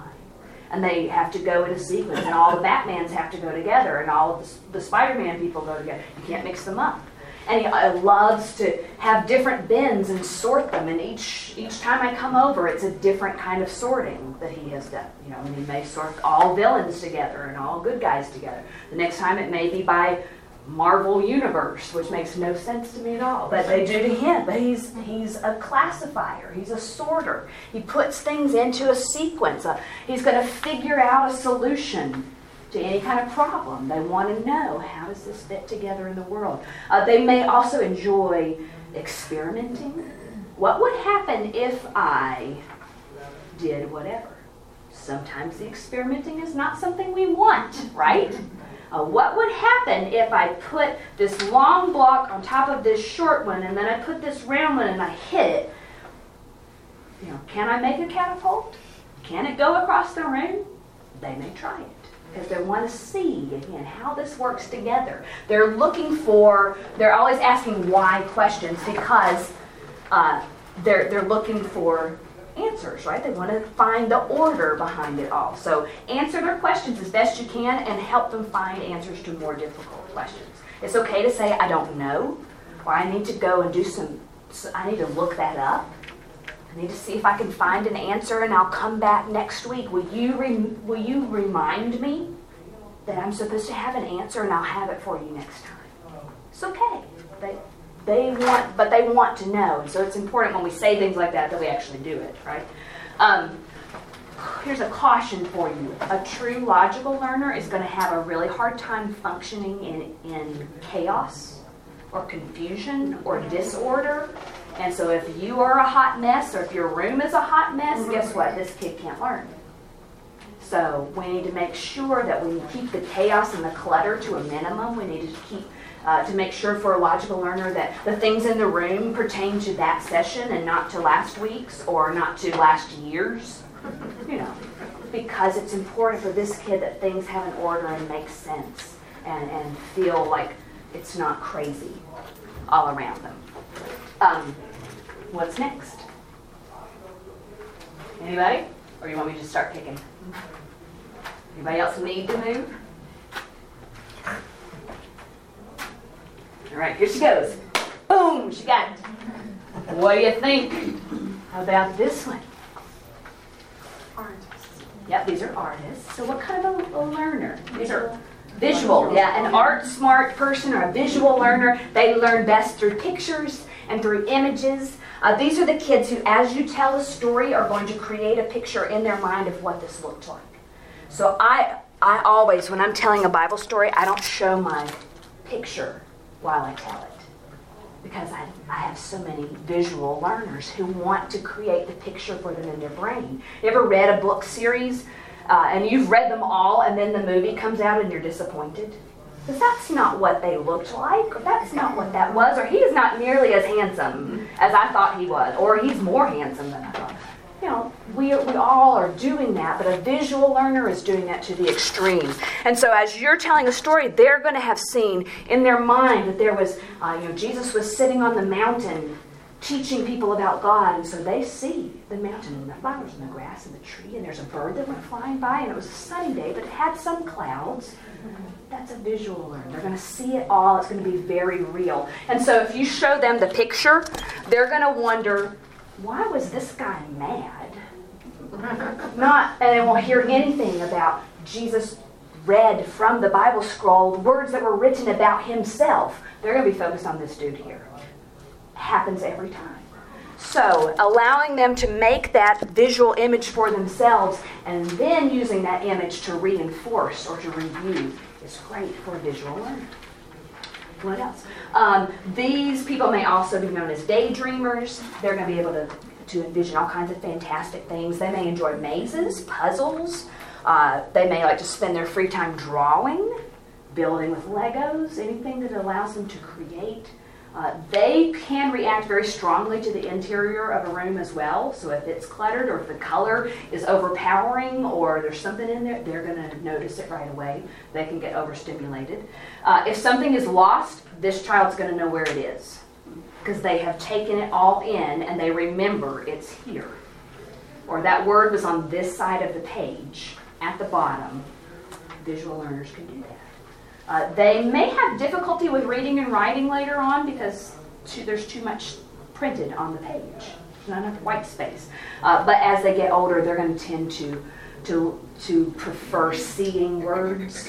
And they have to go in a sequence, and all the Batmans have to go together, and all of the, the Spider-Man people go together. You can't mix them up. And he uh, loves to have different bins and sort them, and each each time I come over, it's a different kind of sorting that he has done. You know, and he may sort all villains together and all good guys together. The next time it may be by Marvel Universe, which makes no sense to me at all, but they do to him. But he's he's a classifier. He's a sorter. He puts things into a sequence. Uh, he's going to figure out a solution to any kind of problem. They want to know, how does this fit together in the world? Uh, they may also enjoy experimenting. What would happen if I did whatever? Sometimes the experimenting is not something we want, right? Uh, what would happen if I put this long block on top of this short one, and then I put this round one and I hit it? You know, can I make a catapult? Can it go across the room? They may try it because they want to see, again, how this works together. They're looking for, they're always asking why questions because uh, they're they're looking for answers, right? They want to find the order behind it all. So answer their questions as best you can and help them find answers to more difficult questions. It's okay to say, I don't know, or I need to go and do some, so I need to look that up. I need to see if I can find an answer, and I'll come back next week. Will you, re- will you remind me that I'm supposed to have an answer, and I'll have it for you next time? It's okay. They, They want, but they want to know. And so it's important when we say things like that that we actually do it, right? Um, here's a caution for you. A true logical learner is going to have a really hard time functioning in, in chaos or confusion or disorder. And so if you are a hot mess or if your room is a hot mess, mm-hmm. guess what? This kid can't learn. So we need to make sure that we keep the chaos and the clutter to a minimum. We need to keep uh, to make sure for a logical learner that the things in the room pertain to that session and not to last week's or not to last year's, you know, because it's important for this kid that things have an order and make sense and, and feel like it's not crazy all around them. Um, what's next? Anybody? Or you want me to start picking? Anybody else need to move? All right, here she goes. Boom, she got it. What do you think about this one? Artists. Yep, these are artists. So what kind of a, a learner? These are visual. Yeah, an art smart person or a visual learner, they learn best through pictures and through images. Uh, these are the kids who, as you tell a story, are going to create a picture in their mind of what this looked like. So I, I always, when I'm telling a Bible story, I don't show my picture while I tell it, because I, I have so many visual learners who want to create the picture for them in their brain. You ever read a book series, uh, and you've read them all, and then the movie comes out and you're disappointed? Because that's not what they looked like, or that's not what that was, or he is not nearly as handsome as I thought he was, or he's more handsome than I thought. You know, we, we all are doing that, but a visual learner is doing that to the extreme. And so as you're telling a story, they're going to have seen in their mind that there was, uh, you know, Jesus was sitting on the mountain teaching people about God, and so they see the mountain and the flowers and the grass and the tree, and there's a bird that went flying by, and it was a sunny day, but it had some clouds. That's a visual learner. They're going to see it all. It's going to be very real. And so if you show them the picture, they're going to wonder, why was this guy mad? Not, and they won't hear anything about Jesus read from the Bible scroll, words that were written about himself. They're going to be focused on this dude here. Happens every time. So allowing them to make that visual image for themselves and then using that image to reinforce or to review is great for visual learning. What else? Um, these people may also be known as daydreamers. They're going to be able to, to envision all kinds of fantastic things. They may enjoy mazes, puzzles. Uh, they may like to spend their free time drawing, building with Legos, anything that allows them to create. Uh, they can react very strongly to the interior of a room as well. So if it's cluttered or if the color is overpowering or there's something in there, they're going to notice it right away. They can get overstimulated. Uh, if something is lost, this child's going to know where it is because they have taken it all in and they remember it's here. Or that word was on this side of the page at the bottom. Visual learners can do that. Uh, they may have difficulty with reading and writing later on because too, there's too much printed on the page, not enough white space. Uh, but as they get older, they're going to tend to to to prefer seeing words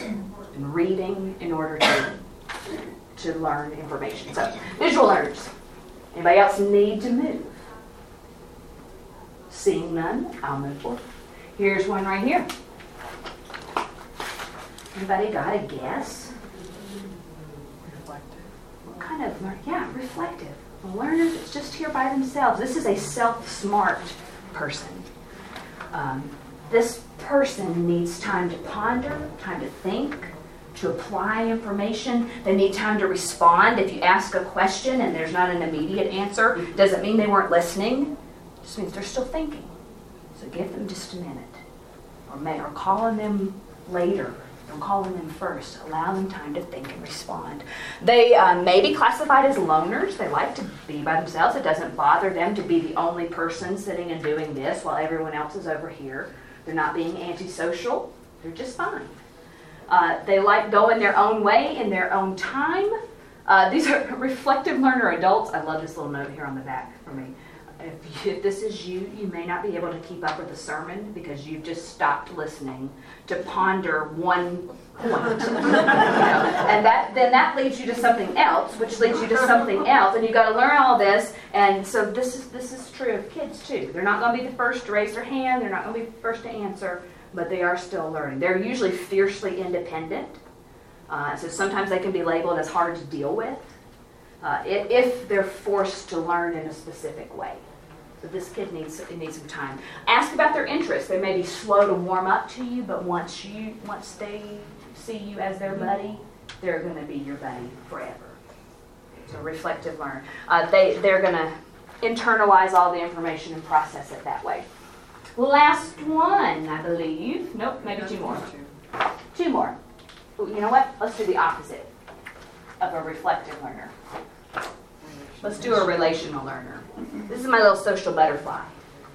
and reading in order to to learn information. So visual learners. Anybody else need to move? Seeing none, I'll move forward. Here's one right here. Anybody got a guess? Kind of, yeah, reflective. A learner that's just here by themselves. This is a self-smart person. Um, this person needs time to ponder, time to think, to apply information. They need time to respond. If you ask a question and there's not an immediate answer, doesn't mean they weren't listening. It just means they're still thinking. So give them just a minute. Or, may, or call on them later. Don't call on them first. Allow them time to think and respond. They uh, may be classified as loners. They like to be by themselves. It doesn't bother them to be the only person sitting and doing this while everyone else is over here. They're not being antisocial. They're just fine. Uh, they like going their own way in their own time. Uh, these are reflective learner adults. I love this little note here on the back for me. If, you, if this is you, you may not be able to keep up with a sermon because you've just stopped listening to ponder one point. You know? And that then that leads you to something else, which leads you to something else, and you've got to learn all this. And so this is this is true of kids too. They're not going to be the first to raise their hand. They're not going to be the first to answer, but they are still learning. They're usually fiercely independent, uh, so sometimes they can be labeled as hard to deal with uh, if, if they're forced to learn in a specific way. So this kid needs it needs some time. Ask about their interests. They may be slow to warm up to you, but once you once they see you as their buddy, they're going to be your bane forever. So reflective learn. Uh, they, they're going to internalize all the information and process it that way. Last one, I believe. Nope, maybe two more. Two more. You know what? Let's do the opposite of a reflective learner. Let's do a relational learner. This is my little social butterfly.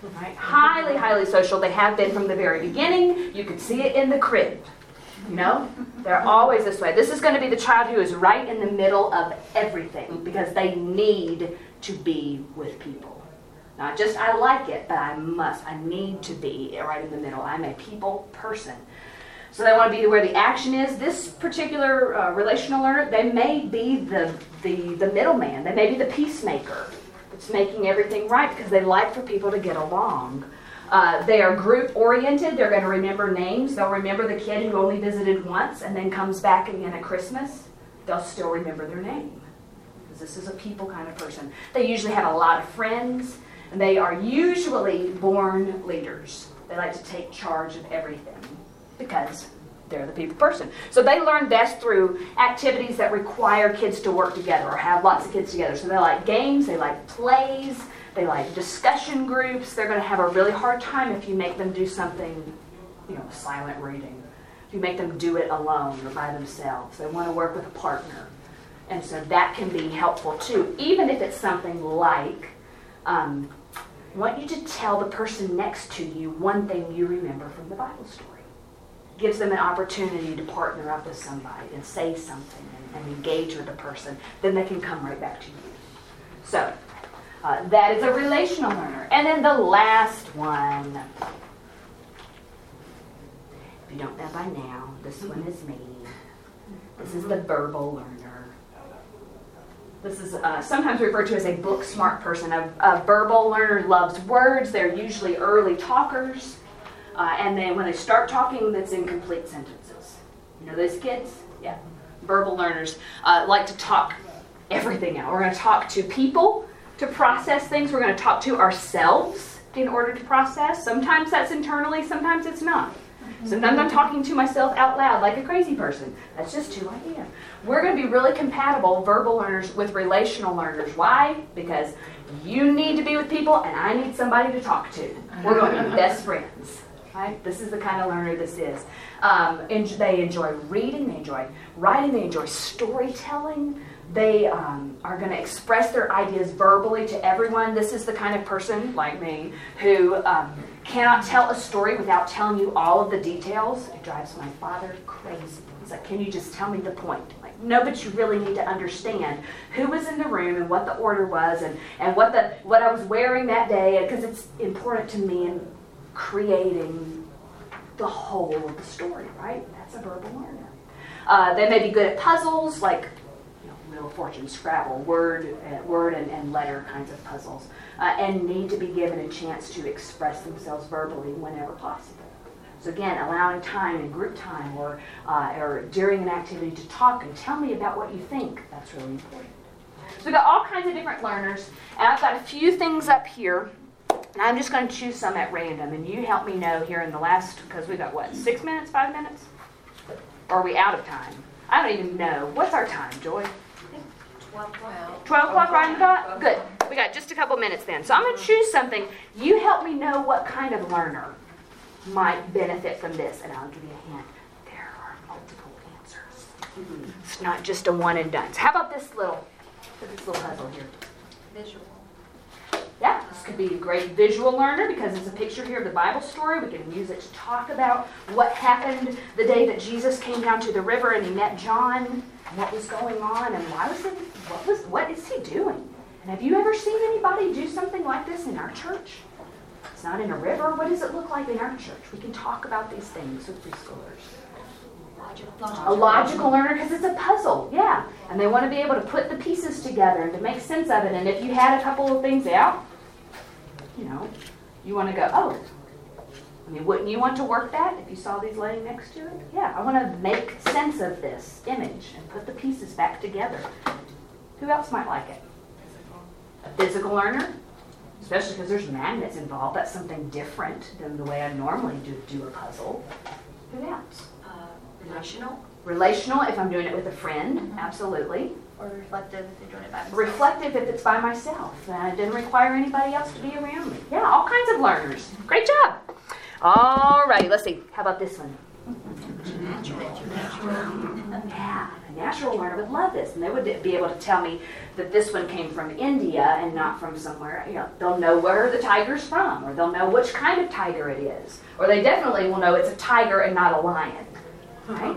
Right? Highly, highly social. They have been from the very beginning. You can see it in the crib. You know? They're always this way. This is going to be the child who is right in the middle of everything because they need to be with people. Not just I like it, but I must. I need to be right in the middle. I'm a people person. So they want to be where the action is. This particular uh, relational learner, they may be the, the, the middleman. They may be the peacemaker. It's making everything right because they like for people to get along. Uh, they are group-oriented. They're going to remember names. They'll remember the kid who only visited once and then comes back again at Christmas. They'll still remember their name because this is a people kind of person. They usually have a lot of friends, and they are usually born leaders. They like to take charge of everything because they're the people person. So they learn best through activities that require kids to work together or have lots of kids together. So they like games, they like plays, they like discussion groups. They're going to have a really hard time if you make them do something, you know, silent reading. If you make them do it alone or by themselves. They want to work with a partner. And so that can be helpful too, even if it's something like, um, I want you to tell the person next to you one thing you remember from the Bible story. Gives them an opportunity to partner up with somebody and say something and, and engage with the person, then they can come right back to you. So uh, that is a relational learner. And then the last one, if you don't know by now, this one is me. This is the verbal learner. This is uh, sometimes referred to as a book smart person. A, a verbal learner loves words. They're usually early talkers. Uh, and then when they start talking, that's incomplete sentences. You know those kids? Yeah. Verbal learners uh, like to talk everything out. We're going to talk to people to process things. We're going to talk to ourselves in order to process. Sometimes that's internally, sometimes it's not. Sometimes I'm talking to myself out loud like a crazy person. That's just who I am. We're going to be really compatible, verbal learners, with relational learners. Why? Because you need to be with people and I need somebody to talk to. We're going to be best friends. Right? This is the kind of learner this is. Um, and they enjoy reading, they enjoy writing, they enjoy storytelling. They um, are going to express their ideas verbally to everyone. This is the kind of person, like me, who um, cannot tell a story without telling you all of the details. It drives my father crazy. He's like, can you just tell me the point? Like, no, but you really need to understand who was in the room and what the order was and, and what, the, what I was wearing that day, because it's important to me and creating the whole of the story, right? That's a verbal learner. Uh, they may be good at puzzles, like you know, Wheel of Fortune, Scrabble, word, uh, word and, and letter kinds of puzzles, uh, and need to be given a chance to express themselves verbally whenever possible. So again, allowing time in group time or, uh, or during an activity to talk and tell me about what you think. That's really important. So we've got all kinds of different learners, and I've got a few things up here. And I'm just going to choose some at random, and you help me know here in the last, because we've got, what, six minutes, five minutes? Or are we out of time? I don't even know. What's our time, Joy? twelve o'clock. twelve o'clock, right on the dot? Good. We got just a couple minutes then. So I'm going to choose something. You help me know what kind of learner might benefit from this, and I'll give you a hint. There are multiple answers. Mm-hmm. It's not just a one and done. So how about this little, this little puzzle here? Visual. Yeah, this could be a great visual learner because it's a picture here of the Bible story. We can use it to talk about what happened the day that Jesus came down to the river and he met John and what was going on and why was he, what was, what is he doing? And have you ever seen anybody do something like this in our church? It's not in a river. What does it look like in our church? We can talk about these things with preschoolers. A logical learner because it's a puzzle, yeah. And they want to be able to put the pieces together and to make sense of it. And if you had a couple of things out, you know, you want to go, oh, I mean, wouldn't you want to work that if you saw these laying next to it? Yeah, I want to make sense of this image and put the pieces back together. Who else might like it? A physical learner, especially because there's magnets involved. That's something different than the way I normally do, do a puzzle. Who else? Relational. Relational if I'm doing it with a friend, mm-hmm. absolutely. Or reflective if you're doing it by myself. Reflective if it's by myself. Uh, it doesn't require anybody else to be around me. Yeah, all kinds of learners. Great job. All righty, let's see. How about this one? Natural. Natural. Yeah, a natural learner would love this. And they would be able to tell me that this one came from India and not from somewhere. You know, they'll know where the tiger's from, or they'll know which kind of tiger it is. Or they definitely will know it's a tiger and not a lion. Right?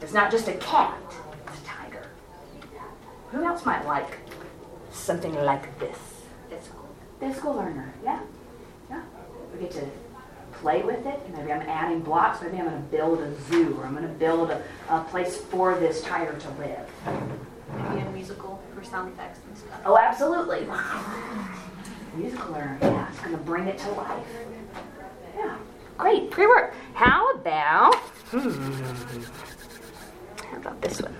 It's not just a cat. Who else might like something like this? Physical. Physical learner, yeah. yeah. We get to play with it. Maybe I'm adding blocks. Maybe I'm going to build a zoo, or I'm going to build a, a place for this tiger to live. Maybe a musical for sound effects and stuff. Oh, absolutely. Musical learner, yeah. It's going to bring it to life. Yeah. Great, great work. How about, hmm, how about this one?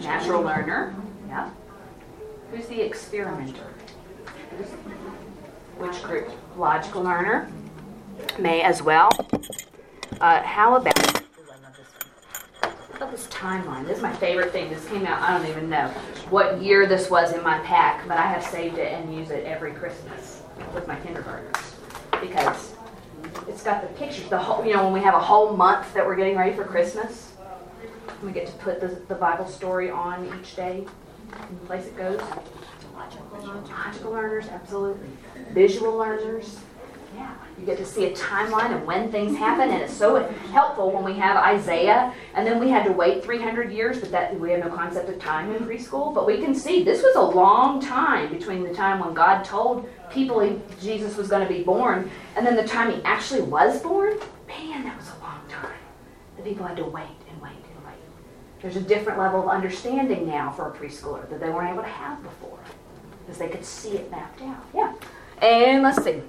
Natural learner. Yeah. Who's the experimenter? Which group? Logical learner. May as well. Uh, how about this one? How about this timeline? This is my favorite thing. This came out, I don't even know what year this was in my pack, but I have saved it and use it every Christmas with my kindergartners because it's got the pictures. The whole, you know, when we have a whole month that we're getting ready for Christmas, we get to put the, the Bible story on each day in the place it goes. Logical learners, absolutely. Visual learners, yeah. You get to see a timeline of when things happen, and it's so helpful when we have Isaiah, and then we had to wait three hundred years, but that we have no concept of time in preschool, but we can see this was a long time between the time when God told people he, Jesus was going to be born, and then the time he actually was born. Man, that was a long time. The people had to wait. There's a different level of understanding now for a preschooler that they weren't able to have before because they could see it mapped out. Yeah. And let's see.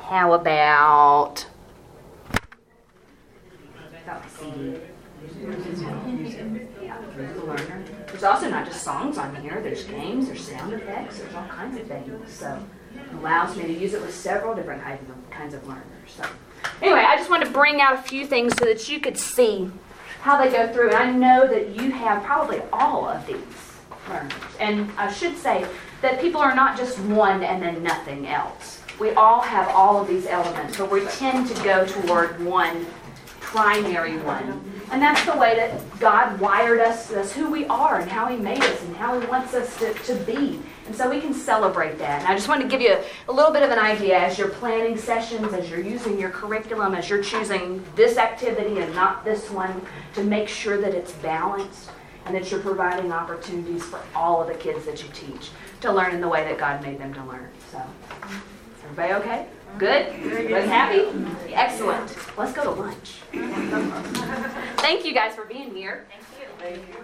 How about... There's also not just songs on here. There's games, there's sound effects, there's all kinds of things. So it allows me to use it with several different kinds of learners. So anyway, I just wanted to bring out a few things so that you could see how they go through, and I know that you have probably all of these learners. And I should say that people are not just one and then nothing else. We all have all of these elements, but we tend to go toward one primary one. And that's the way that God wired us. That's who we are and how he made us and how he wants us to, to be. And so we can celebrate that. And I just wanted to give you a, a little bit of an idea as you're planning sessions, as you're using your curriculum, as you're choosing this activity and not this one, to make sure that it's balanced and that you're providing opportunities for all of the kids that you teach to learn in the way that God made them to learn. So, is everybody okay? Good? Everybody happy? Excellent. Let's go to lunch. Thank you guys for being here. Thank you.